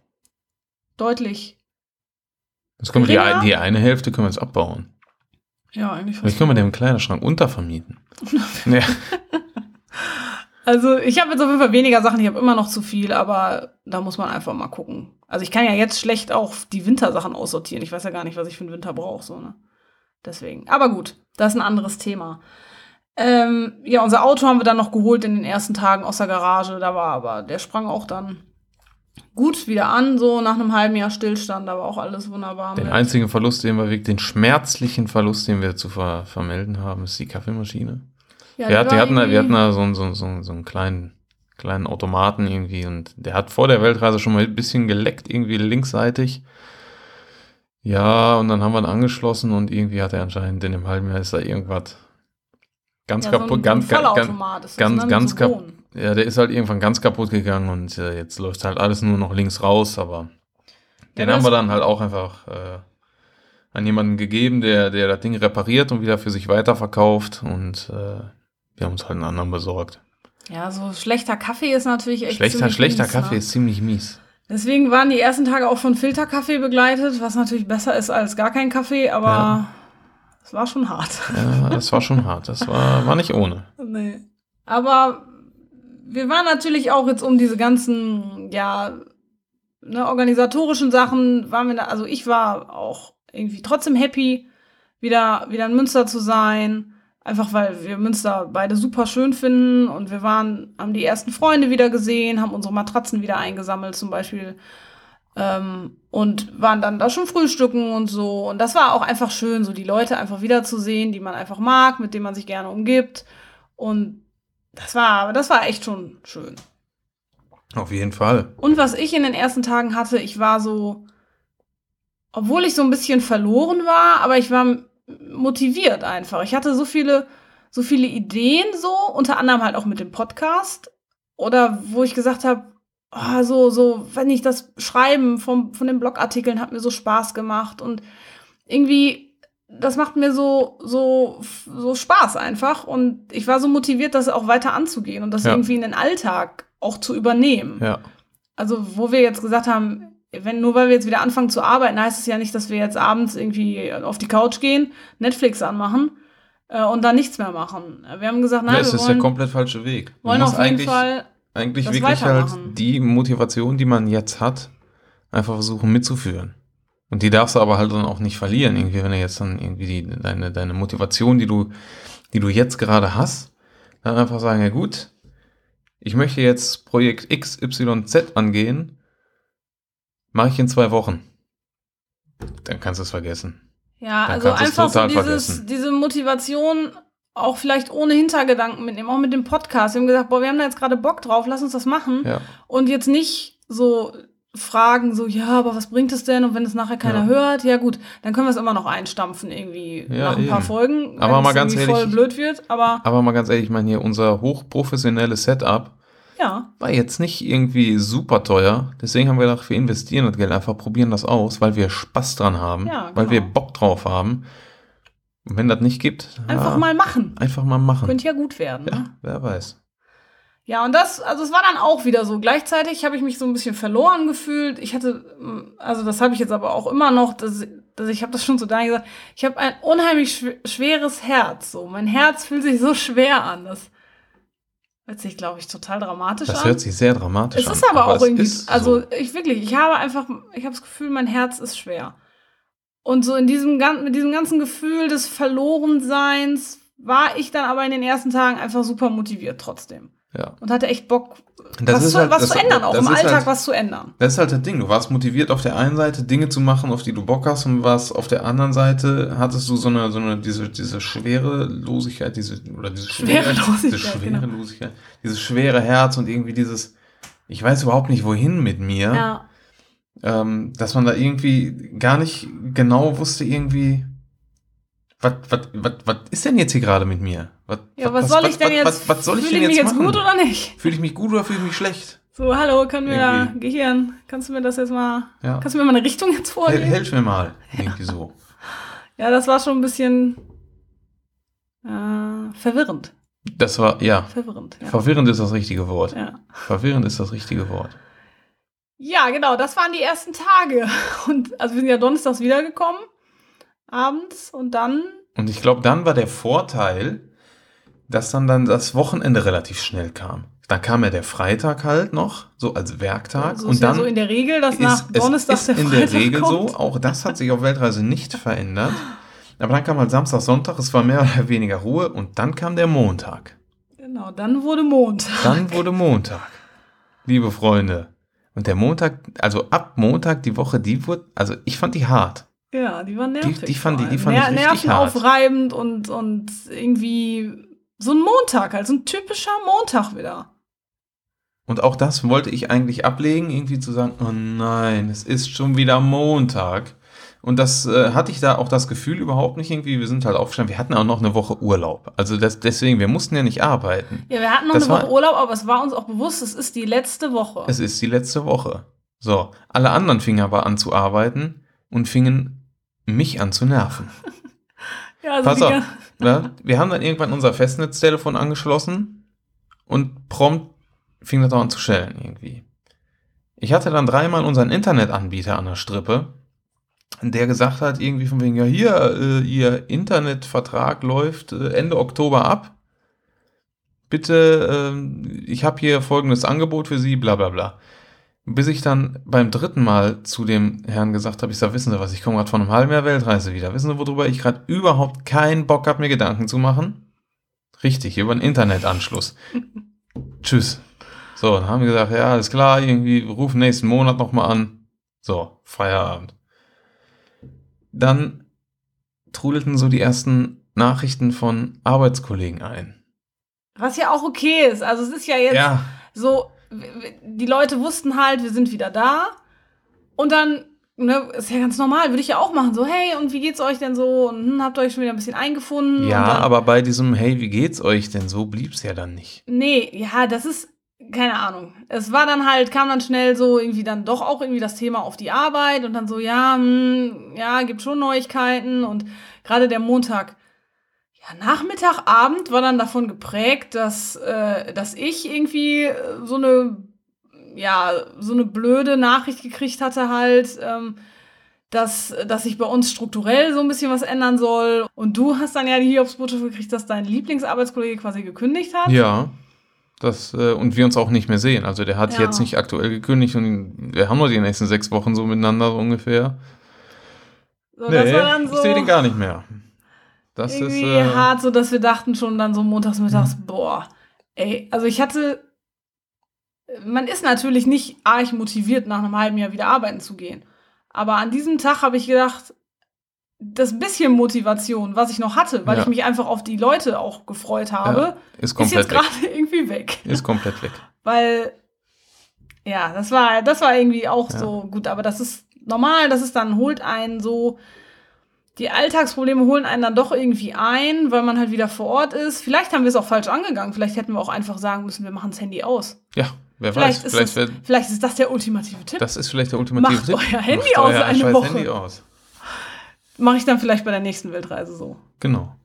deutlich. Das können wir die, die eine Hälfte können wir jetzt abbauen. Ja, eigentlich. Vielleicht können wir den Kleiderschrank untervermieten. ja. Also ich habe jetzt auf jeden Fall weniger Sachen, ich habe immer noch zu viel, aber da muss man einfach mal gucken. Also ich kann ja jetzt schlecht auch die Wintersachen aussortieren. Ich weiß ja gar nicht, was ich für den Winter brauche. So, ne? Deswegen. Aber gut, das ist ein anderes Thema. Ähm, ja, unser Auto haben wir dann noch geholt in den ersten Tagen aus der Garage. Da war aber, der sprang auch dann gut wieder an, so nach einem halben Jahr Stillstand, aber auch alles wunderbar. Den mit. einzigen Verlust, den wir wirklich, den schmerzlichen Verlust, den wir zu ver- vermelden haben, ist die Kaffeemaschine. Ja, wir, hat, die hatten, wir hatten da so, so, so, so einen kleinen, kleinen Automaten irgendwie und der hat vor der Weltreise schon mal ein bisschen geleckt, irgendwie linksseitig. Ja, und dann haben wir ihn angeschlossen und irgendwie hat er anscheinend in dem halben Jahr ist da irgendwas ganz ja, kaputt, so ein, ganz, so ein Vollautomat, ganz, ganz, ganz kaputt. Ja, der ist halt irgendwann ganz kaputt gegangen und äh, jetzt läuft halt alles nur noch links raus, aber den ja, haben wir dann halt auch einfach äh, an jemanden gegeben, der, der das Ding repariert und wieder für sich weiterverkauft und äh, wir haben uns halt einen anderen besorgt. Ja, so schlechter Kaffee ist natürlich echt schlechter, schlechter mies, Kaffee ne? ist ziemlich mies. Deswegen waren die ersten Tage auch von Filterkaffee begleitet, was natürlich besser ist als gar kein Kaffee, aber es ja. war schon hart. Ja, das war schon hart. Das war, war nicht ohne. Nee, aber wir waren natürlich auch jetzt um diese ganzen, ja, ne, organisatorischen Sachen, waren wir da, also ich war auch irgendwie trotzdem happy, wieder, wieder in Münster zu sein. Einfach weil wir Münster beide super schön finden und wir waren, haben die ersten Freunde wieder gesehen, haben unsere Matratzen wieder eingesammelt zum Beispiel, ähm, und waren dann da schon frühstücken und so. Und das war auch einfach schön, so die Leute einfach wiederzusehen, die man einfach mag, mit denen man sich gerne umgibt. Und das war, das war echt schon schön. Auf jeden Fall. Und was ich in den ersten Tagen hatte, ich war so, obwohl ich so ein bisschen verloren war, aber ich war motiviert einfach. Ich hatte so viele, so viele Ideen so, unter anderem halt auch mit dem Podcast oder wo ich gesagt habe, oh, so, so, wenn ich das Schreiben vom, von den Blogartikeln hat mir so Spaß gemacht und irgendwie, das macht mir so, so, so Spaß einfach und ich war so motiviert, das auch weiter anzugehen und das ja. irgendwie in den Alltag auch zu übernehmen. Ja. Also, wo wir jetzt gesagt haben, wenn, nur weil wir jetzt wieder anfangen zu arbeiten, heißt es ja nicht, dass wir jetzt abends irgendwie auf die Couch gehen, Netflix anmachen äh, und dann nichts mehr machen. Wir haben gesagt, nein, ja, wir wollen... Das ist der komplett falsche Weg. Wir wollen auf jeden Fall eigentlich wirklich halt die Motivation, die man jetzt hat, einfach versuchen mitzuführen. Und die darfst du aber halt dann auch nicht verlieren, irgendwie, wenn du jetzt dann irgendwie die, deine, deine Motivation, die du, die du jetzt gerade hast, dann einfach sagen, ja gut, ich möchte jetzt Projekt X Y Z angehen, mache ich in zwei Wochen. Dann kannst du es vergessen. Ja, dann also einfach so dieses, diese Motivation auch vielleicht ohne Hintergedanken mitnehmen, auch mit dem Podcast. Wir haben gesagt, boah, wir haben da jetzt gerade Bock drauf, lass uns das machen. Ja. Und jetzt nicht so fragen, so, ja, aber was bringt es denn? Und wenn es nachher keiner ja. hört, ja gut, dann können wir es immer noch einstampfen irgendwie ja, nach ein eben. paar Folgen, aber wenn mal es ganz ehrlich, voll blöd wird. Aber, aber mal ganz ehrlich, ich meine hier, unser hochprofessionelles Setup Ja. war jetzt nicht irgendwie super teuer. Deswegen haben wir gedacht, wir investieren das Geld einfach, probieren das aus, weil wir Spaß dran haben, ja, genau. weil wir Bock drauf haben. Und wenn das nicht gibt, einfach ja, mal machen. Einfach mal machen. Könnte ja gut werden. Ja, ne? Wer weiß. Ja, und das, also es war dann auch wieder so. Gleichzeitig habe ich mich so ein bisschen verloren gefühlt. Ich hatte, also das habe ich jetzt aber auch immer noch, dass, dass ich habe das schon zu Daniel gesagt, ich habe ein unheimlich schweres Herz. So, mein Herz fühlt sich so schwer an, das hört sich, glaube ich, total dramatisch an. Das hört sich sehr dramatisch an. Es ist aber auch irgendwie, also ich wirklich, ich habe einfach, ich habe das Gefühl, mein Herz ist schwer. Und so in diesem ganzen, mit diesem ganzen Gefühl des Verlorenseins war ich dann aber in den ersten Tagen einfach super motiviert trotzdem. Ja. Und hatte echt Bock, was zu ändern, auch im Alltag was zu ändern. Das ist halt das Ding, du warst motiviert auf der einen Seite Dinge zu machen, auf die du Bock hast und warst auf der anderen Seite, hattest du so eine, so eine diese, diese Schwerelosigkeit, diese, oder diese Schwerelosigkeit, diese, Schwerelosigkeit, genau. dieses schwere Herz und irgendwie dieses, ich weiß überhaupt nicht wohin mit mir, ja. ähm, dass man da irgendwie gar nicht genau wusste irgendwie, Was, was, was, was ist denn jetzt hier gerade mit mir? Was, ja, was, was soll ich denn was, jetzt? Was, was soll ich fühle ich mich jetzt machen? Gut oder nicht? Fühle ich mich gut oder fühle ich mich schlecht? So, hallo, können wir da, Gehirn, kannst du mir das jetzt mal, ja. kannst du mir mal eine Richtung jetzt vorgeben? Hel- helf mir mal, ja. irgendwie so. Ja, das war schon ein bisschen äh, verwirrend. Das war, ja. Verwirrend. Ja. Verwirrend ist das richtige Wort. Ja. Verwirrend ist das richtige Wort. Ja, genau, das waren die ersten Tage. Und, also wir sind ja donnerstags wiedergekommen. Abends und dann... Und ich glaube, dann war der Vorteil, dass dann, dann das Wochenende relativ schnell kam. Dann kam ja der Freitag halt noch, so als Werktag. Also und ist dann ja so in der Regel, dass nach Donnerstag der Freitag kommt. Ist in der Regel so, auch das hat sich auf Weltreise nicht verändert. Aber dann kam halt Samstag, Sonntag, es war mehr oder weniger Ruhe und dann kam der Montag. Genau, dann wurde Montag. Dann wurde Montag, liebe Freunde. Und der Montag, also ab Montag die Woche, die wurde, also ich fand die hart. Ja, die waren nervig. Die, die fand, die, die fand Ner- ich richtig nervenaufreibend hart. Und, und irgendwie so ein Montag, halt so ein typischer Montag wieder. Und auch das wollte ich eigentlich ablegen, irgendwie zu sagen, oh nein, es ist schon wieder Montag. Und das äh, hatte ich da auch das Gefühl überhaupt nicht irgendwie, wir sind halt aufgestanden, wir hatten auch noch eine Woche Urlaub. Also das, deswegen, wir mussten ja nicht arbeiten. Ja, wir hatten noch das eine war, Woche Urlaub, aber es war uns auch bewusst, es ist die letzte Woche. Es ist die letzte Woche. So, alle anderen fingen aber an zu arbeiten und fingen mich an zu nerven. Ja, also pass auf, ja, wir haben dann irgendwann unser Festnetztelefon angeschlossen und prompt fing das auch an zu schellen irgendwie. Ich hatte dann dreimal unseren Internetanbieter an der Strippe, der gesagt hat irgendwie von wegen, ja hier, äh, ihr Internetvertrag läuft äh, Ende Oktober ab. bitte, ähm, ich habe hier folgendes Angebot für Sie, bla bla bla. Bis ich dann beim dritten Mal zu dem Herrn gesagt habe, ich sage, wissen Sie was, ich komme gerade von einem halben Jahr Weltreise wieder. Wissen Sie, worüber ich gerade überhaupt keinen Bock habe, mir Gedanken zu machen? Richtig, über einen Internetanschluss. Tschüss. So, dann haben wir gesagt, ja, alles klar, irgendwie ruf nächsten Monat nochmal an. So, Feierabend. Dann trudelten so die ersten Nachrichten von Arbeitskollegen ein. Was ja auch okay ist. Also es ist ja jetzt ja. so, die Leute wussten halt, wir sind wieder da. Und dann, ne, ist ja ganz normal, würde ich ja auch machen. So, hey, und wie geht's euch denn so? Und hm, habt ihr euch schon wieder ein bisschen eingefunden? Ja, und dann, aber bei diesem, hey, wie geht's euch denn so, blieb's ja dann nicht. Nee, ja, das ist... Keine Ahnung. Es war dann halt, kam dann schnell so irgendwie dann doch auch irgendwie das Thema auf die Arbeit und dann so, ja, hm, ja, gibt schon Neuigkeiten und gerade der Montag, ja, Nachmittag, Abend war dann davon geprägt, dass, äh, dass ich irgendwie so eine, ja, so eine blöde Nachricht gekriegt hatte halt, ähm, dass, dass sich bei uns strukturell so ein bisschen was ändern soll und du hast dann ja die Hiobsbotschaft gekriegt, dass dein Lieblingsarbeitskollege quasi gekündigt hat. Ja. Das, äh, und wir uns auch nicht mehr sehen. Also der hat ja. jetzt nicht aktuell gekündigt und wir haben nur die nächsten sechs Wochen so miteinander so ungefähr. So, nee, das war dann so ich sehe den gar nicht mehr. Das irgendwie ist äh, hart, so dass wir dachten schon dann so montags, mittags, ja. boah, ey, also ich hatte, man ist natürlich nicht arg motiviert, nach einem halben Jahr wieder arbeiten zu gehen. Aber an diesem Tag habe ich gedacht, das bisschen Motivation, was ich noch hatte, weil ja. ich mich einfach auf die Leute auch gefreut habe, ja, ist, komplett ist jetzt gerade irgendwie weg. Ist komplett weg. Weil, ja, das war, das war irgendwie auch ja. so gut, aber das ist normal, das ist dann, holt einen so, die Alltagsprobleme holen einen dann doch irgendwie ein, weil man halt wieder vor Ort ist. Vielleicht haben wir es auch falsch angegangen, vielleicht hätten wir auch einfach sagen müssen, wir machen das Handy aus. Ja. Wer vielleicht weiß, ist vielleicht, das, vielleicht ist das der ultimative Tipp. Das ist vielleicht der ultimative Macht Tipp. Macht euer Handy Macht aus euer eine Woche. Handy aus. Mache ich dann vielleicht bei der nächsten Weltreise so. Genau.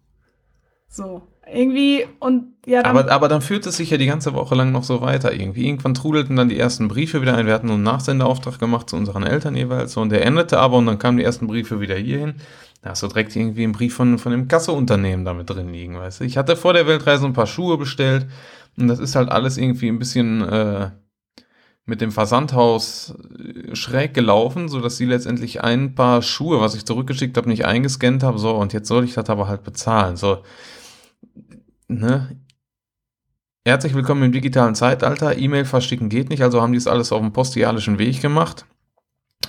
So, irgendwie und ja. Dann aber, aber dann führt es sich ja die ganze Woche lang noch so weiter irgendwie. Irgendwann trudelten dann die ersten Briefe wieder ein. Wir hatten einen Nachsendeauftrag gemacht zu unseren Eltern jeweils. So, und der endete aber und dann kamen die ersten Briefe wieder hierhin. Da hast du direkt irgendwie einen Brief von, von dem Kasseunternehmen damit drin liegen, weißt du. Ich hatte vor der Weltreise ein paar Schuhe bestellt und das ist halt alles irgendwie ein bisschen... Äh, mit dem Versandhaus schräg gelaufen, sodass sie letztendlich ein paar Schuhe, was ich zurückgeschickt habe, nicht eingescannt habe. So, und jetzt soll ich das aber halt bezahlen. So, ne? Herzlich willkommen im digitalen Zeitalter. E-Mail verschicken geht nicht, also haben die es alles auf dem postialischen Weg gemacht.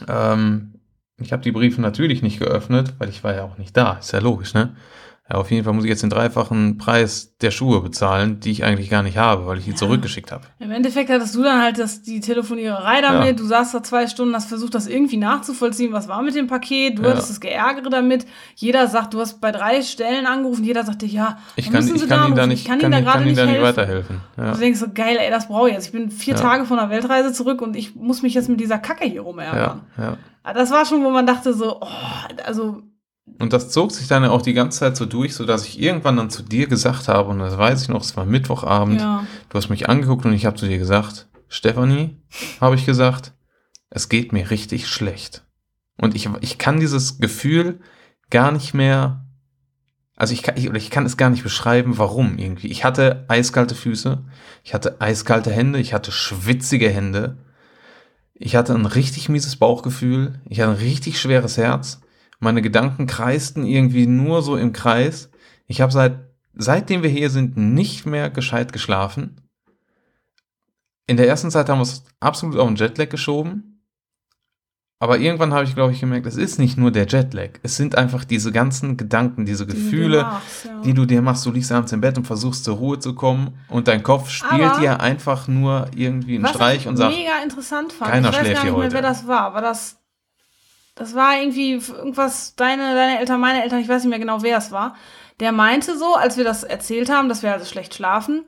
Ähm, ich habe die Briefe natürlich nicht geöffnet, weil ich war ja auch nicht da. Ist ja logisch, ne? Ja, auf jeden Fall muss ich jetzt den dreifachen Preis der Schuhe bezahlen, die ich eigentlich gar nicht habe, weil ich die ja. zurückgeschickt habe. Im Endeffekt hattest du dann halt das, die Telefoniererei damit, ja. du saßt da zwei Stunden, hast versucht, das irgendwie nachzuvollziehen, was war mit dem Paket, du ja. hattest das Geärgere damit, jeder sagt, du hast bei drei Stellen angerufen, jeder sagt dir, ja, ich kann, ich kann Ihnen da nicht, ich kann Ihnen da gerade nicht, nicht weiterhelfen. Ja. Und du denkst so, geil, ey, das brauche ich jetzt, ich bin vier ja. Tage von der Weltreise zurück und ich muss mich jetzt mit dieser Kacke hier rumärgern. Ja. Ja. Das war schon, wo man dachte so, oh, also... Und das zog sich dann auch die ganze Zeit so durch, sodass ich irgendwann dann zu dir gesagt habe, und das weiß ich noch, es war Mittwochabend, ja. du hast mich angeguckt und ich habe zu dir gesagt, Stefanie, habe ich gesagt, es geht mir richtig schlecht. Und ich, ich kann dieses Gefühl gar nicht mehr, also ich kann, ich, oder ich kann es gar nicht beschreiben, warum irgendwie. Ich hatte eiskalte Füße, ich hatte eiskalte Hände, ich hatte schwitzige Hände, ich hatte ein richtig mieses Bauchgefühl, ich hatte ein richtig schweres Herz. Meine Gedanken kreisten irgendwie nur so im Kreis. Ich habe seit seitdem wir hier sind nicht mehr gescheit geschlafen. In der ersten Zeit haben wir es absolut auf den Jetlag geschoben. Aber irgendwann habe ich, glaube ich, gemerkt, es ist nicht nur der Jetlag. Es sind einfach diese ganzen Gedanken, diese Gefühle, die du dir machst. Ja. Die du, dir machst. Du liegst abends im Bett und versuchst zur Ruhe zu kommen. Und dein Kopf spielt aber dir einfach nur irgendwie einen Streich und sagt, mega interessant fand. Keiner ich weiß schläft gar nicht hier mehr, heute. Wer das war. War das... Das war irgendwie irgendwas, deine, deine Eltern, meine Eltern, ich weiß nicht mehr genau, wer es war. Der meinte so, als wir das erzählt haben, dass wir also schlecht schlafen,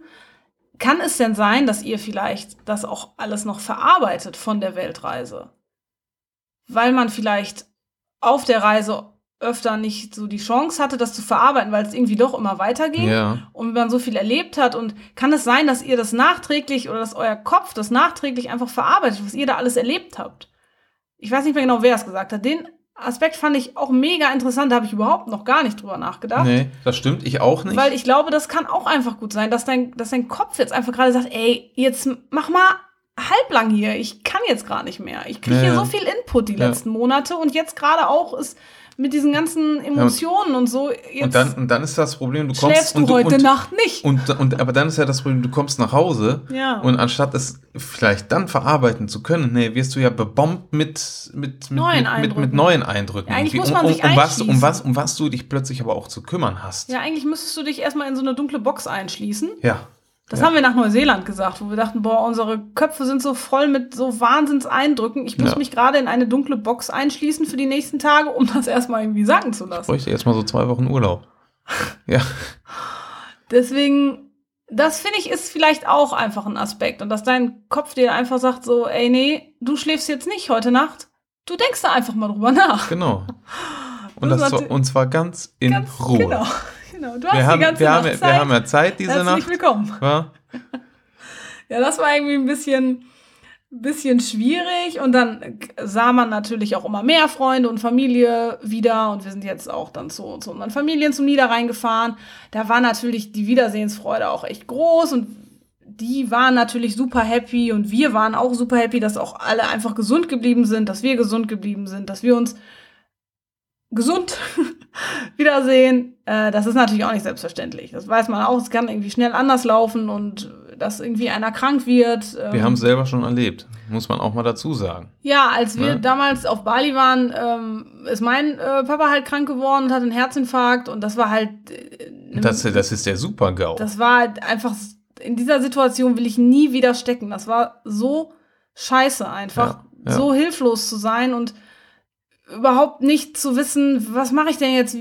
kann es denn sein, dass ihr vielleicht das auch alles noch verarbeitet von der Weltreise? Weil man vielleicht auf der Reise öfter nicht so die Chance hatte, das zu verarbeiten, weil es irgendwie doch immer weiterging ja. und man so viel erlebt hat. Und kann es sein, dass ihr das nachträglich oder dass euer Kopf das nachträglich einfach verarbeitet, was ihr da alles erlebt habt? Ich weiß nicht mehr genau, wer es gesagt hat. Den Aspekt fand ich auch mega interessant, da habe ich überhaupt noch gar nicht drüber nachgedacht. Nee, das stimmt, ich auch nicht. Weil ich glaube, das kann auch einfach gut sein, dass dein, dass dein Kopf jetzt einfach gerade sagt, ey, jetzt mach mal halblang hier, ich kann jetzt gerade nicht mehr. Ich kriege ja, hier so viel Input die ja. letzten Monate und jetzt gerade auch ist mit diesen ganzen Emotionen ja, und, und so. Jetzt und, dann, und dann ist das Problem, du kommst... Schläfst du und, heute und, Nacht nicht. Und, und, und, aber dann ist ja das Problem, du kommst nach Hause ja. und anstatt es vielleicht dann verarbeiten zu können, nee, wirst du ja bebombt mit, mit, mit, neuen, mit, Eindrücken. mit, mit neuen Eindrücken. Ja, eigentlich muss man um, um, sich um was, um, was, um was du dich plötzlich aber auch zu kümmern hast. Ja, eigentlich müsstest du dich erstmal in so eine dunkle Box einschließen. Ja. Das ja. haben wir nach Neuseeland gesagt, wo wir dachten, boah, unsere Köpfe sind so voll mit so Wahnsinnseindrücken. Ich muss ja. mich gerade in eine dunkle Box einschließen für die nächsten Tage, um das erstmal irgendwie sacken zu lassen. Ich bräuchte erstmal so zwei Wochen Urlaub. ja. Deswegen, das finde ich, ist vielleicht auch einfach ein Aspekt. Und dass dein Kopf dir einfach sagt so, ey, nee, du schläfst jetzt nicht heute Nacht. Du denkst da einfach mal drüber nach. Genau. Und, das das zwar, und zwar ganz in ganz, Ruhe. Genau. Genau. Du hast wir haben, die ganze wir Nacht haben, Zeit. Wir haben ja Zeit diese Herzlich Nacht. Herzlich willkommen. Ja. ja, das war irgendwie ein bisschen, bisschen schwierig. Und dann sah man natürlich auch immer mehr Freunde und Familie wieder. Und wir sind jetzt auch dann zu, zu unseren Familien zum Niederrhein gefahren. Da war natürlich die Wiedersehensfreude auch echt groß. Und die waren natürlich super happy. Und wir waren auch super happy, dass auch alle einfach gesund geblieben sind, dass wir gesund geblieben sind, dass wir uns gesund wiedersehen, äh, das ist natürlich auch nicht selbstverständlich. Das weiß man auch, es kann irgendwie schnell anders laufen und dass irgendwie einer krank wird. Ähm, wir haben es selber schon erlebt, muss man auch mal dazu sagen. Ja, als wir ne? damals auf Bali waren, ähm, ist mein äh, Papa halt krank geworden und hatte einen Herzinfarkt und das war halt... Äh, das, das ist der Super-GAU. Das war halt einfach, in dieser Situation will ich nie wieder stecken. Das war so scheiße einfach, ja, ja. so hilflos zu sein und überhaupt nicht zu wissen, was mache ich denn jetzt?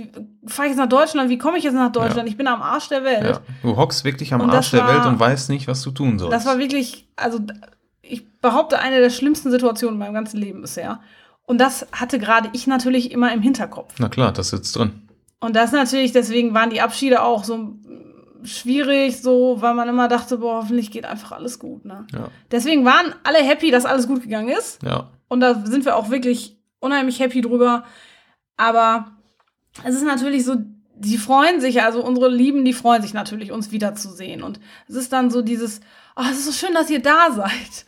Fahre ich jetzt nach Deutschland? Wie komme ich jetzt nach Deutschland? Ja. Ich bin am Arsch der Welt. Ja. Du hockst wirklich am Arsch der war, Welt und weißt nicht, was du tun sollst. Das war wirklich, also ich behaupte, eine der schlimmsten Situationen in meinem ganzen Leben bisher. Und das hatte gerade ich natürlich immer im Hinterkopf. Na klar, das sitzt drin. Und das natürlich, deswegen waren die Abschiede auch so schwierig, so, weil man immer dachte, boah, hoffentlich geht einfach alles gut. Ne? Ja. Deswegen waren alle happy, dass alles gut gegangen ist. Ja. Und da sind wir auch wirklich unheimlich happy drüber, aber es ist natürlich so, die freuen sich, also unsere Lieben, die freuen sich natürlich, uns wiederzusehen und es ist dann so dieses, oh, es ist so schön, dass ihr da seid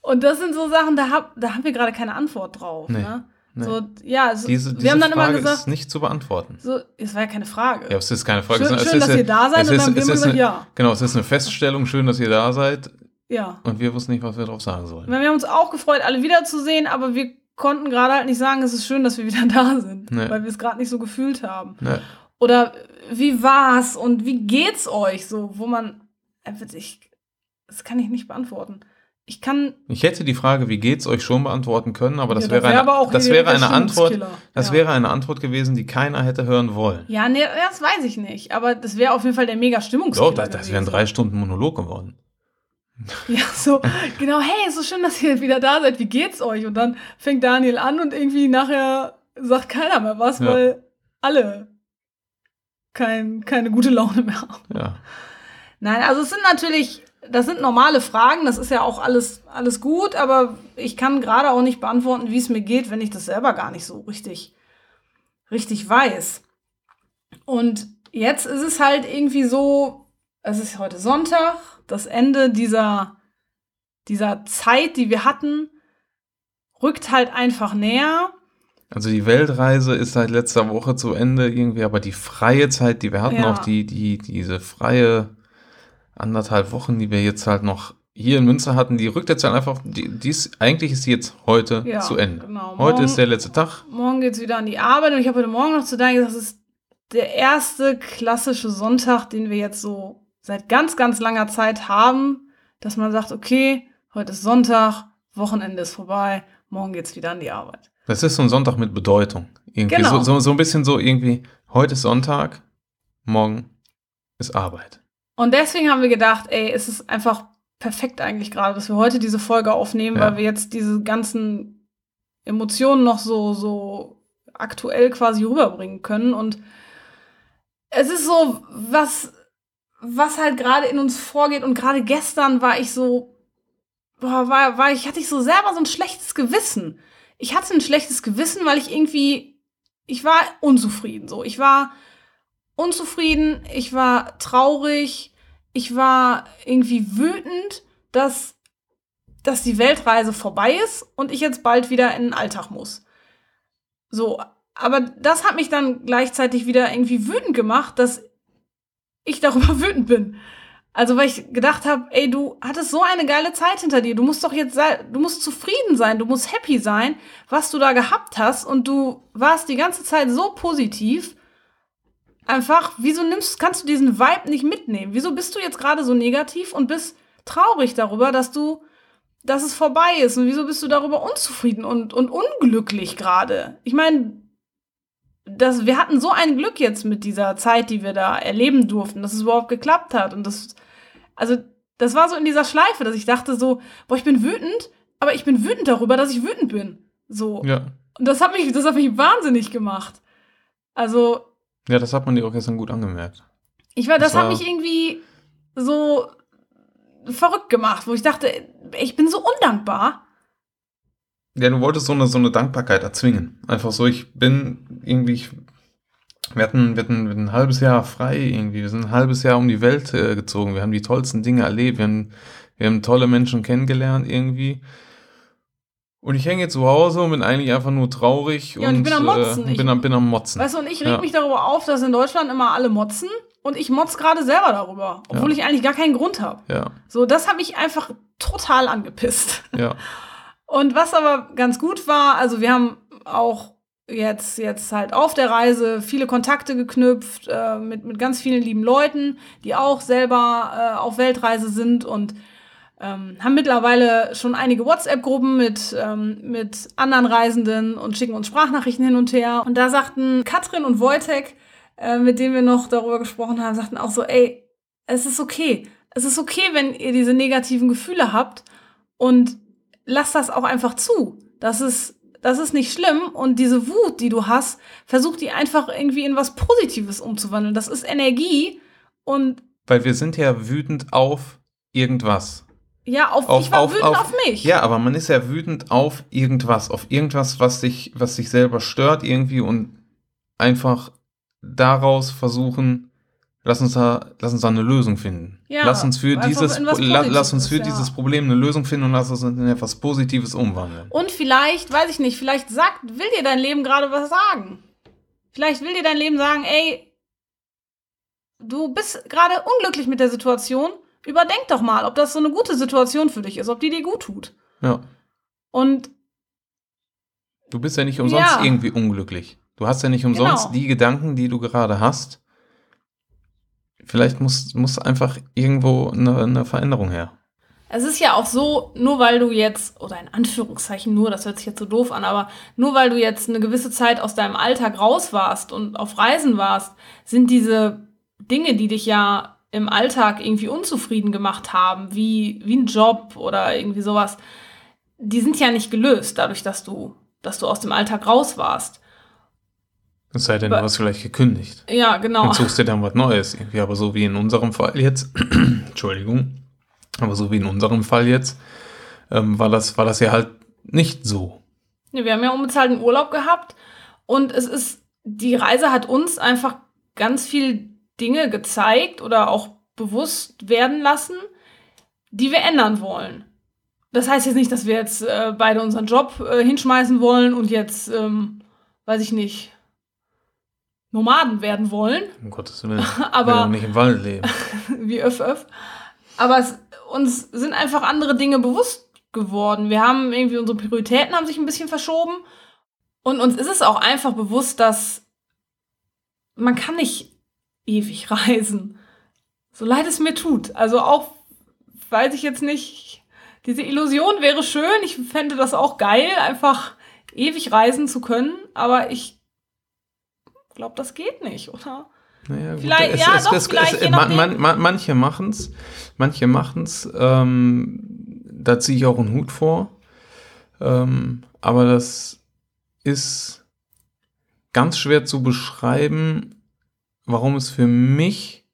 und das sind so Sachen, da, hab, da haben wir gerade keine Antwort drauf. Nee, ne? nee. So, ja, so, diese, diese wir haben dann Frage immer gesagt, ist nicht zu beantworten. So, es war ja keine Frage. Ja, es ist keine Frage. Schön, es schön ist, dass ihr da seid und ist, dann wir gesagt, eine, ja. Genau, es ist eine Feststellung, schön, dass ihr da seid ja. und wir wussten nicht, was wir drauf sagen sollen. Wir haben uns auch gefreut, alle wiederzusehen, aber wir konnten gerade halt nicht sagen, es ist schön, dass wir wieder da sind, nee. weil wir es gerade nicht so gefühlt haben. Nee. Oder wie war's und wie geht's euch so, wo man, ich, das kann ich nicht beantworten. Ich kann... Ich hätte die Frage, wie geht's euch, schon beantworten können, aber das, ja, das wäre eine, aber das wäre eine Antwort, das ja. wäre eine Antwort gewesen, die keiner hätte hören wollen. Ja, nee, das weiß ich nicht, aber das wäre auf jeden Fall der mega Stimmungskiller. Doch, das, das wären drei Stunden Monolog geworden. Ja, so, genau, hey, ist so schön, dass ihr wieder da seid, wie geht's euch? Und dann fängt Daniel an und irgendwie nachher sagt keiner mehr was, ja. weil alle kein, keine gute Laune mehr haben. Ja. Nein, also es sind natürlich, das sind normale Fragen, das ist ja auch alles, alles gut, aber ich kann gerade auch nicht beantworten, wie es mir geht, wenn ich das selber gar nicht so richtig, richtig weiß. Und jetzt ist es halt irgendwie so, es ist heute Sonntag, das Ende dieser, dieser Zeit, die wir hatten, rückt halt einfach näher. Also die Weltreise ist seit letzter Woche zu Ende irgendwie, aber die freie Zeit, die wir hatten, ja. auch die, die, diese freie anderthalb Wochen, die wir jetzt halt noch hier in Münster hatten, die rückt jetzt halt einfach, die, dies, eigentlich ist die jetzt heute ja, zu Ende. Genau. Heute morgen, ist der letzte Tag. Morgen geht es wieder an die Arbeit und ich habe heute Morgen noch zu Daniel gesagt, das ist der erste klassische Sonntag, den wir jetzt so seit ganz, ganz langer Zeit haben, dass man sagt, okay, heute ist Sonntag, Wochenende ist vorbei, morgen geht's wieder an die Arbeit. Das ist so ein Sonntag mit Bedeutung. Irgendwie. Genau. So, so, so ein bisschen so irgendwie, heute ist Sonntag, morgen ist Arbeit. Und deswegen haben wir gedacht, ey, es ist einfach perfekt eigentlich gerade, dass wir heute diese Folge aufnehmen, ja. weil wir jetzt diese ganzen Emotionen noch so, so aktuell quasi rüberbringen können. Und es ist so, was... was halt gerade in uns vorgeht und gerade gestern war ich so, boah, war, war ich, hatte ich so selber so ein schlechtes Gewissen. ich hatte ein schlechtes Gewissen, weil ich irgendwie, ich war unzufrieden so. Ich war unzufrieden, ich war traurig, ich war irgendwie wütend, dass, dass die Weltreise vorbei ist und ich jetzt bald wieder in den Alltag muss. So, aber das hat mich dann gleichzeitig wieder irgendwie wütend gemacht, dass ich darüber wütend bin. Also, weil ich gedacht habe, ey, du hattest so eine geile Zeit hinter dir. Du musst doch jetzt, du musst zufrieden sein, du musst happy sein, was du da gehabt hast. Und du warst die ganze Zeit so positiv. Einfach, wieso nimmst, kannst du diesen Vibe nicht mitnehmen? Wieso bist du jetzt gerade so negativ und bist traurig darüber, dass du, dass es vorbei ist? Und wieso bist du darüber unzufrieden und, und unglücklich gerade? Ich meine, das, wir hatten so ein Glück jetzt mit dieser Zeit, die wir da erleben durften, dass es überhaupt geklappt hat. Und das, also, das war so in dieser Schleife, dass ich dachte so, boah, ich bin wütend, aber ich bin wütend darüber, dass ich wütend bin. So. Ja. Und das hat mich, das hat mich wahnsinnig gemacht. Also. Ja, das hat man dir auch gestern gut angemerkt. Ich war, das, das war, hat mich irgendwie so verrückt gemacht, wo ich dachte, ich bin so undankbar. Ja, du wolltest so eine, so eine Dankbarkeit erzwingen. Einfach so, ich bin irgendwie, ich, wir, hatten, wir, hatten, wir hatten ein halbes Jahr frei irgendwie, wir sind ein halbes Jahr um die Welt äh, gezogen, wir haben die tollsten Dinge erlebt, wir haben, wir haben tolle Menschen kennengelernt irgendwie. Und ich hänge jetzt zu Hause und bin eigentlich einfach nur traurig. Ja, und, und ich bin am Motzen. Äh, bin, ich, bin am Motzen. Weißt du, und ich reg ja. mich darüber auf, dass in Deutschland immer alle motzen und ich motz gerade selber darüber, obwohl ja. ich eigentlich gar keinen Grund habe. Ja. So, das hat mich einfach total angepisst. Ja. Und was aber ganz gut war, also wir haben auch jetzt, jetzt halt auf der Reise viele Kontakte geknüpft äh, mit, mit ganz vielen lieben Leuten, die auch selber äh, auf Weltreise sind und Ähm, haben mittlerweile schon einige WhatsApp-Gruppen mit, ähm, mit anderen Reisenden und schicken uns Sprachnachrichten hin und her. Und da sagten Katrin und Wojtek, äh, mit denen wir noch darüber gesprochen haben, sagten auch so, ey, es ist okay. Es ist okay, wenn ihr diese negativen Gefühle habt und lasst das auch einfach zu. Das ist, das ist nicht schlimm und diese Wut, die du hast, versuch die einfach irgendwie in was Positives umzuwandeln. Das ist Energie und... Weil wir sind ja wütend auf irgendwas. Ja, auf, auf, ich war auf, wütend auf, auf mich. Ja, aber man ist ja wütend auf irgendwas, auf irgendwas, was dich, was dich selber stört irgendwie und einfach daraus versuchen, lass uns da, lass uns da eine Lösung finden. Ja, lass uns für, dieses, la, lass uns für ja. dieses Problem eine Lösung finden und lass uns in etwas Positives umwandeln. Und vielleicht, weiß ich nicht, vielleicht sagt, will dir dein Leben gerade was sagen. Vielleicht will dir dein Leben sagen, ey, du bist gerade unglücklich mit der Situation. Überdenk doch mal, ob das so eine gute Situation für dich ist, ob die dir gut tut. Ja. Und du bist ja nicht umsonst ja. irgendwie unglücklich. Du hast ja nicht umsonst genau. die Gedanken, die du gerade hast. Vielleicht muss, muss einfach irgendwo eine, eine Veränderung her. Es ist ja auch so, nur weil du jetzt, oder in Anführungszeichen nur, das hört sich jetzt so doof an, aber nur weil du jetzt eine gewisse Zeit aus deinem Alltag raus warst und auf Reisen warst, sind diese Dinge, die dich ja im Alltag irgendwie unzufrieden gemacht haben, wie, wie ein Job oder irgendwie sowas, die sind ja nicht gelöst, dadurch, dass du, dass du aus dem Alltag raus warst. Es sei denn, aber, du hast vielleicht gekündigt. Ja, genau. Dann suchst du dann was Neues irgendwie, aber so wie in unserem Fall jetzt, Entschuldigung, aber so wie in unserem Fall jetzt, ähm, war das, war das ja halt nicht so. Ja, wir haben ja unbezahlten Urlaub gehabt und es ist, die Reise hat uns einfach ganz viel Dinge gezeigt oder auch bewusst werden lassen, die wir ändern wollen. Das heißt jetzt nicht, dass wir jetzt äh, beide unseren Job äh, hinschmeißen wollen und jetzt, ähm, weiß ich nicht, Nomaden werden wollen. Um Gottes Willen, aber wir wollen nicht im Wald leben. Wie öff, öff. Aber es, uns sind einfach andere Dinge bewusst geworden. Wir haben irgendwie, unsere Prioritäten haben sich ein bisschen verschoben und uns ist es auch einfach bewusst, dass man kann nicht ewig reisen. So leid es mir tut. Also auch, weiß ich jetzt nicht, diese Illusion wäre schön. Ich fände das auch geil, einfach ewig reisen zu können. Aber ich glaube, das geht nicht, oder? Naja, gut, vielleicht, es, ja, es, doch, es, vielleicht. Es, je nachdem. Man, man, manche machen's. Manche machen's. Ähm, da ziehe ich auch einen Hut vor. Ähm, aber das ist ganz schwer zu beschreiben, warum es für mich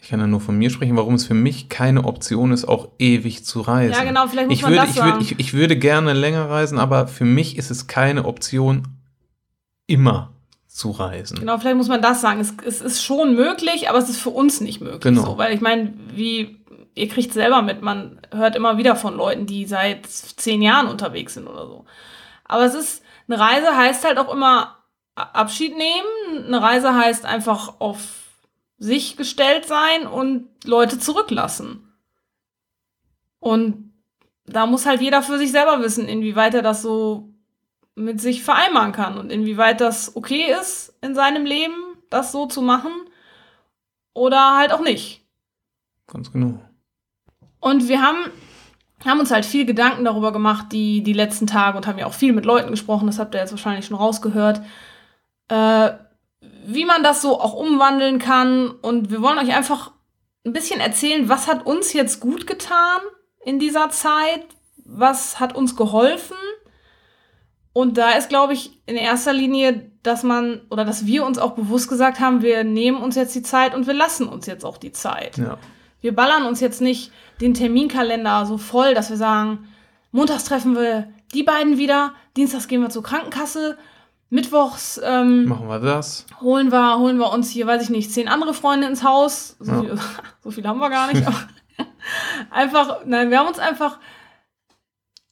ich kann ja nur von mir sprechen, warum es für mich keine Option ist, auch ewig zu reisen. Ja, genau, vielleicht muss ich man würde, das ich, würde, ich, ich würde gerne länger reisen, aber für mich ist es keine Option, immer zu reisen. Genau, vielleicht muss man das sagen. Es, es ist schon möglich, aber es ist für uns nicht möglich. Genau. So, weil ich meine, wie ihr kriegt es selber mit, man hört immer wieder von Leuten, die seit zehn Jahren unterwegs sind oder so. Aber es ist, eine Reise heißt halt auch immer Abschied nehmen. Eine Reise heißt einfach auf sich gestellt sein und Leute zurücklassen. Und da muss halt jeder für sich selber wissen, inwieweit er das so mit sich vereinbaren kann und inwieweit das okay ist in seinem Leben, das so zu machen oder halt auch nicht. Ganz genau. Und wir haben, haben uns halt viel Gedanken darüber gemacht, die, die letzten Tage, und haben ja auch viel mit Leuten gesprochen, das habt ihr jetzt wahrscheinlich schon rausgehört, äh, wie man das so auch umwandeln kann. Und wir wollen euch einfach ein bisschen erzählen, was hat uns jetzt gut getan in dieser Zeit, was hat uns geholfen. Und da ist, glaube ich, in erster Linie, dass man oder dass wir uns auch bewusst gesagt haben, wir nehmen uns jetzt die Zeit und wir lassen uns jetzt auch die Zeit. Ja. Wir ballern uns jetzt nicht den Terminkalender so voll, dass wir sagen, montags treffen wir die beiden wieder, dienstags gehen wir zur Krankenkasse, mittwochs ähm, machen wir das. Holen wir, holen wir uns hier, weiß ich nicht, zehn andere Freunde ins Haus. So, ja. viel, so viel haben wir gar nicht. Aber einfach, nein, wir haben uns einfach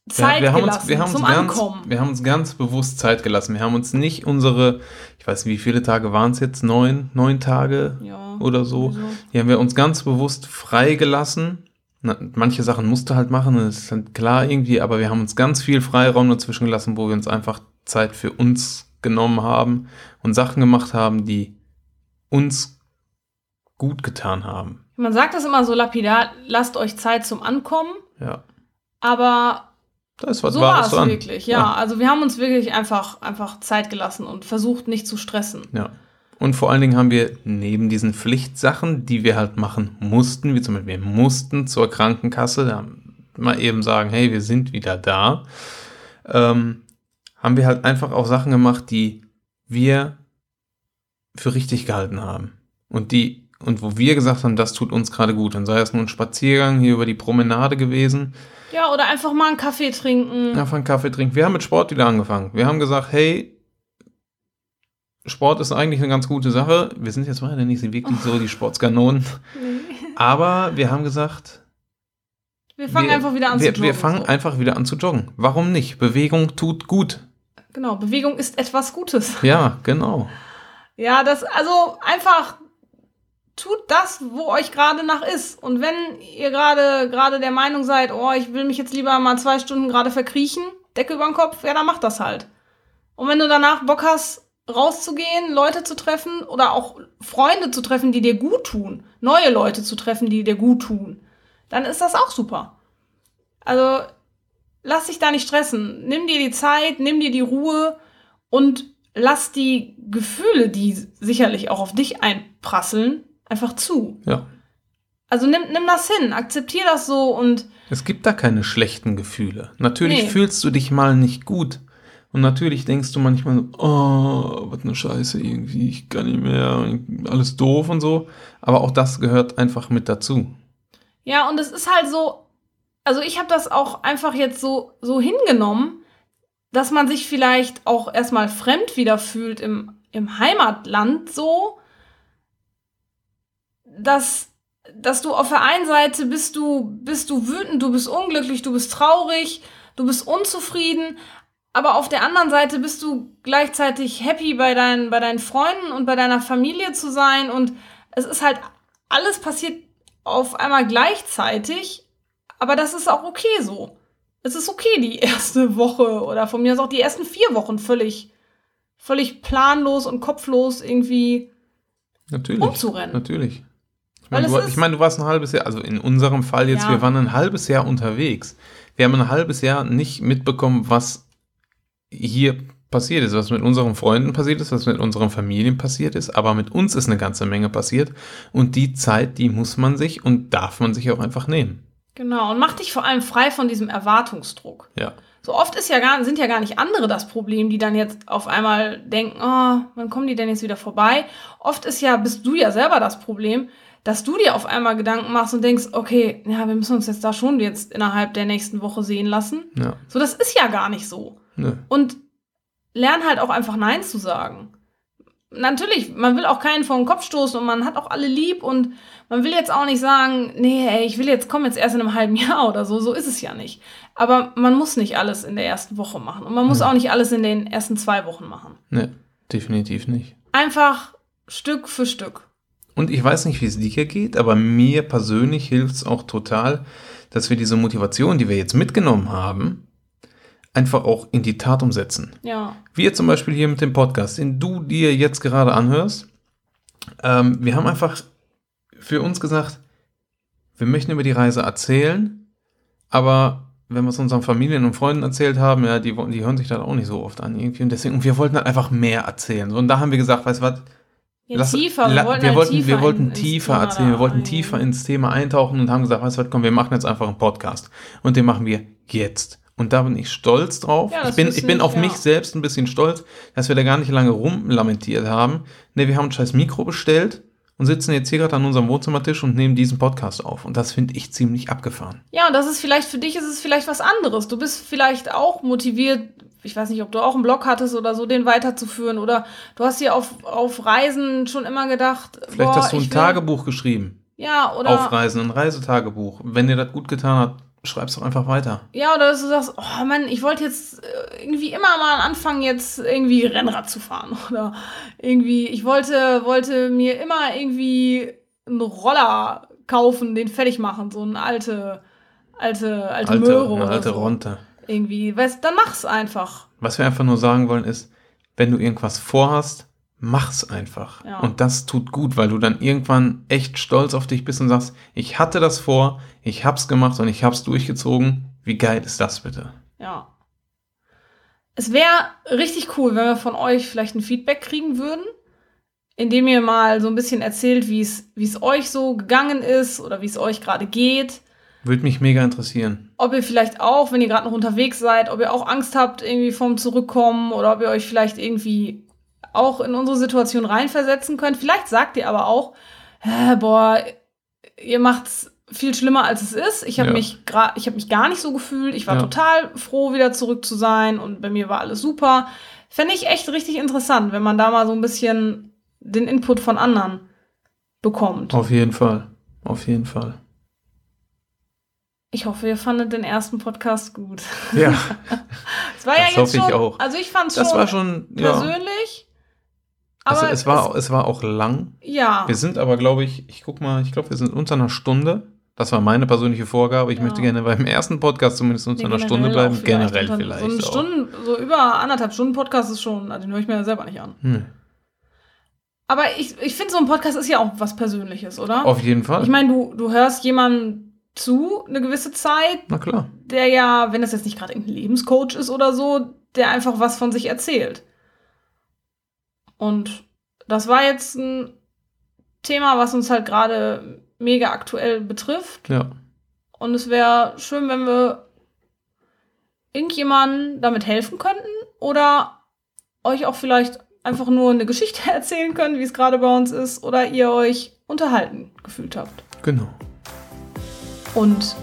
Zeit ja, wir gelassen haben uns, wir haben zum uns ganz, Ankommen. Wir haben uns ganz bewusst Zeit gelassen. Wir haben uns nicht unsere, ich weiß nicht, wie viele Tage waren es jetzt, neun, neun Tage ja, oder so. Also. Die haben wir uns ganz bewusst frei gelassen. Na, manche Sachen musst du halt machen, das ist halt klar irgendwie, aber wir haben uns ganz viel Freiraum dazwischen gelassen, wo wir uns einfach Zeit für uns genommen haben und Sachen gemacht haben, die uns gut getan haben. Man sagt das immer so lapidar, lasst euch Zeit zum Ankommen. Ja. Aber das war so war es wirklich, ja. ja. Also wir haben uns wirklich einfach, einfach Zeit gelassen und versucht, nicht zu stressen. Ja. Und vor allen Dingen haben wir neben diesen Pflichtsachen, die wir halt machen mussten, wie zum Beispiel wir mussten zur Krankenkasse, da mal eben sagen, hey, wir sind wieder da, ähm, haben wir halt einfach auch Sachen gemacht, die wir für richtig gehalten haben. Und die Und wo wir gesagt haben, das tut uns gerade gut. Dann sei es nur ein Spaziergang hier über die Promenade gewesen. Ja, oder einfach mal einen Kaffee trinken. Einfach einen Kaffee trinken. Wir haben mit Sport wieder angefangen. Wir haben gesagt, hey, Sport ist eigentlich eine ganz gute Sache. Wir sind jetzt beide nicht wirklich so die Sportskanonen. Aber wir haben gesagt, wir fangen wir, einfach wieder an wir, zu joggen. Wir fangen so. einfach wieder an zu joggen. Warum nicht? Bewegung tut gut. Genau, Bewegung ist etwas Gutes. Ja, genau. Ja, das, also einfach tut das, wo euch gerade nach ist. Und wenn ihr gerade gerade der Meinung seid, oh, ich will mich jetzt lieber mal zwei Stunden gerade verkriechen, Decke über den Kopf, ja, dann macht das halt. Und wenn du danach Bock hast, rauszugehen, Leute zu treffen oder auch Freunde zu treffen, die dir gut tun, neue Leute zu treffen, die dir gut tun, dann ist das auch super. Also lass dich da nicht stressen. Nimm dir die Zeit, nimm dir die Ruhe und lass die Gefühle, die sicherlich auch auf dich einprasseln, einfach zu. Ja. Also nimm, nimm das hin, akzeptier das so und es gibt da keine schlechten Gefühle. Natürlich nee. Fühlst du dich mal nicht gut und natürlich denkst du manchmal, oh, was eine Scheiße irgendwie, ich kann nicht mehr, alles doof und so. Aber auch das gehört einfach mit dazu. Ja, und es ist halt so, also ich habe das auch einfach jetzt so, so hingenommen, dass man sich vielleicht auch erstmal fremd wieder fühlt im, im Heimatland so. Dass, dass du auf der einen Seite bist du, bist du wütend, du bist unglücklich, du bist traurig, du bist unzufrieden, aber auf der anderen Seite bist du gleichzeitig happy, bei deinen, bei deinen Freunden und bei deiner Familie zu sein, und es ist halt, alles passiert auf einmal gleichzeitig, aber das ist auch okay so. Es ist okay, die erste Woche oder von mir aus auch die ersten vier Wochen völlig, völlig planlos und kopflos irgendwie natürlich, umzurennen. Natürlich. Ich meine, du, ich meine, du warst ein halbes Jahr, also in unserem Fall jetzt, ja. Wir waren ein halbes Jahr unterwegs. Wir haben ein halbes Jahr nicht mitbekommen, was hier passiert ist, was mit unseren Freunden passiert ist, was mit unseren Familien passiert ist, aber mit uns ist eine ganze Menge passiert und die Zeit, die muss man sich und darf man sich auch einfach nehmen. Genau, und mach dich vor allem frei von diesem Erwartungsdruck. Ja. So oft ist ja gar, sind ja gar nicht andere das Problem, die dann jetzt auf einmal denken, oh, wann kommen die denn jetzt wieder vorbei? Oft ist ja, bist du ja selber das Problem, dass du dir auf einmal Gedanken machst und denkst, okay, ja, wir müssen uns jetzt da schon jetzt innerhalb der nächsten Woche sehen lassen. Ja. So, das ist ja gar nicht so. Nee. Und lern halt auch einfach Nein zu sagen. Natürlich, man will auch keinen vor den Kopf stoßen und man hat auch alle lieb und man will jetzt auch nicht sagen, nee, ey, ich will jetzt, komm jetzt erst in einem halben Jahr oder so, so ist es ja nicht. Aber man muss nicht alles in der ersten Woche machen und man muss ja auch nicht alles in den ersten zwei Wochen machen. Nee, definitiv nicht. Einfach Stück für Stück. Und ich weiß nicht, wie es dir geht, aber mir persönlich hilft es auch total, dass wir diese Motivation, die wir jetzt mitgenommen haben, einfach auch in die Tat umsetzen. Ja. Wir zum Beispiel hier mit dem Podcast, den du dir jetzt gerade anhörst, ähm, wir haben einfach für uns gesagt, wir möchten über die Reise erzählen, aber wenn wir es unseren Familien und Freunden erzählt haben, ja, die, die hören sich das auch nicht so oft an irgendwie und deswegen, und wir wollten halt einfach mehr erzählen. Und da haben wir gesagt, weißt du was, ja, Lass, tiefer. Wir, la, wollten wir, halt wollten, tiefer wir wollten in, tiefer erzählen, wir wollten ein. tiefer ins Thema eintauchen und haben gesagt, weißt du was, komm, wir machen jetzt einfach einen Podcast und den machen wir jetzt. Und da bin ich stolz drauf. Ja, ich bin, ich bin ich, auf ja. mich selbst ein bisschen stolz, dass wir da gar nicht lange rumlamentiert haben. Ne, wir haben ein scheiß Mikro bestellt und sitzen jetzt hier gerade an unserem Wohnzimmertisch und nehmen diesen Podcast auf. Und das finde ich ziemlich abgefahren. Ja, und das ist vielleicht, für dich ist es vielleicht was anderes. Du bist vielleicht auch motiviert, ich weiß nicht, ob du auch einen Blog hattest oder so, den weiterzuführen. Oder du hast dir auf, auf Reisen schon immer gedacht, vielleicht boah, hast du ein Tagebuch will... geschrieben. Ja, oder? Auf Reisen, ein Reisetagebuch. Wenn dir das gut getan hat, schreib's doch einfach weiter. Ja, oder dass du sagst, oh Mann, ich wollte jetzt irgendwie immer mal anfangen, jetzt irgendwie Rennrad zu fahren. Oder irgendwie, ich wollte, wollte mir immer irgendwie einen Roller kaufen, den fertig machen. So eine alte, alte, alte, alte Möhre. Eine oder alte so. Ronte. Irgendwie, weißt, dann mach's einfach. Was wir einfach nur sagen wollen ist, wenn du irgendwas vorhast, mach's einfach. Ja. Und das tut gut, weil du dann irgendwann echt stolz auf dich bist und sagst, ich hatte das vor, ich hab's gemacht und ich hab's durchgezogen. Wie geil ist das bitte? Ja. Es wäre richtig cool, wenn wir von euch vielleicht ein Feedback kriegen würden, indem ihr mal so ein bisschen erzählt, wie es euch so gegangen ist oder wie es euch gerade geht. Würde mich mega interessieren. Ob ihr vielleicht auch, wenn ihr gerade noch unterwegs seid, ob ihr auch Angst habt irgendwie vom Zurückkommen oder ob ihr euch vielleicht irgendwie auch in unsere Situation reinversetzen könnt. Vielleicht sagt ihr aber auch, äh, boah, ihr macht's viel schlimmer, als es ist. Ich habe ja. mich gra- ich hab mich gar nicht so gefühlt. Ich war ja. total froh, wieder zurück zu sein und bei mir war alles super. Fände ich echt richtig interessant, wenn man da mal so ein bisschen den Input von anderen bekommt. Auf jeden Fall. Auf jeden Fall. Ich hoffe, ihr fandet den ersten Podcast gut. Ja. Das war das ja jetzt schon, ich auch. Also ich fand es schon, schon persönlich. Ja. Also aber es war, es, es war auch lang. Ja. Wir sind aber, glaube ich, ich guck mal, ich glaube, wir sind unter einer Stunde. Das war meine persönliche Vorgabe. Ich ja. möchte gerne beim ersten Podcast zumindest unter nee, einer Stunde bleiben. Vielleicht generell unter, vielleicht. So eine Stunde, so über anderthalb Stunden Podcast ist schon, also den höre ich mir ja selber nicht an. Hm. Aber ich, ich finde, so ein Podcast ist ja auch was Persönliches, oder? Auf jeden Fall. Ich meine, du, du hörst jemanden zu, eine gewisse Zeit. Na klar. Der ja, wenn das jetzt nicht gerade irgendein Lebenscoach ist oder so, der einfach was von sich erzählt. Und das war jetzt ein Thema, was uns halt gerade mega aktuell betrifft. Ja. Und es wäre schön, wenn wir irgendjemandem damit helfen könnten oder euch auch vielleicht einfach nur eine Geschichte erzählen können, wie es gerade bei uns ist, oder ihr euch unterhalten gefühlt habt. Genau. Und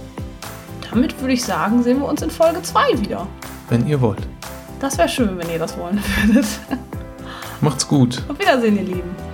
damit würde ich sagen, sehen wir uns in Folge zwei wieder. Wenn ihr wollt. Das wäre schön, wenn ihr das wollen würdet. Macht's gut. Auf Wiedersehen, ihr Lieben.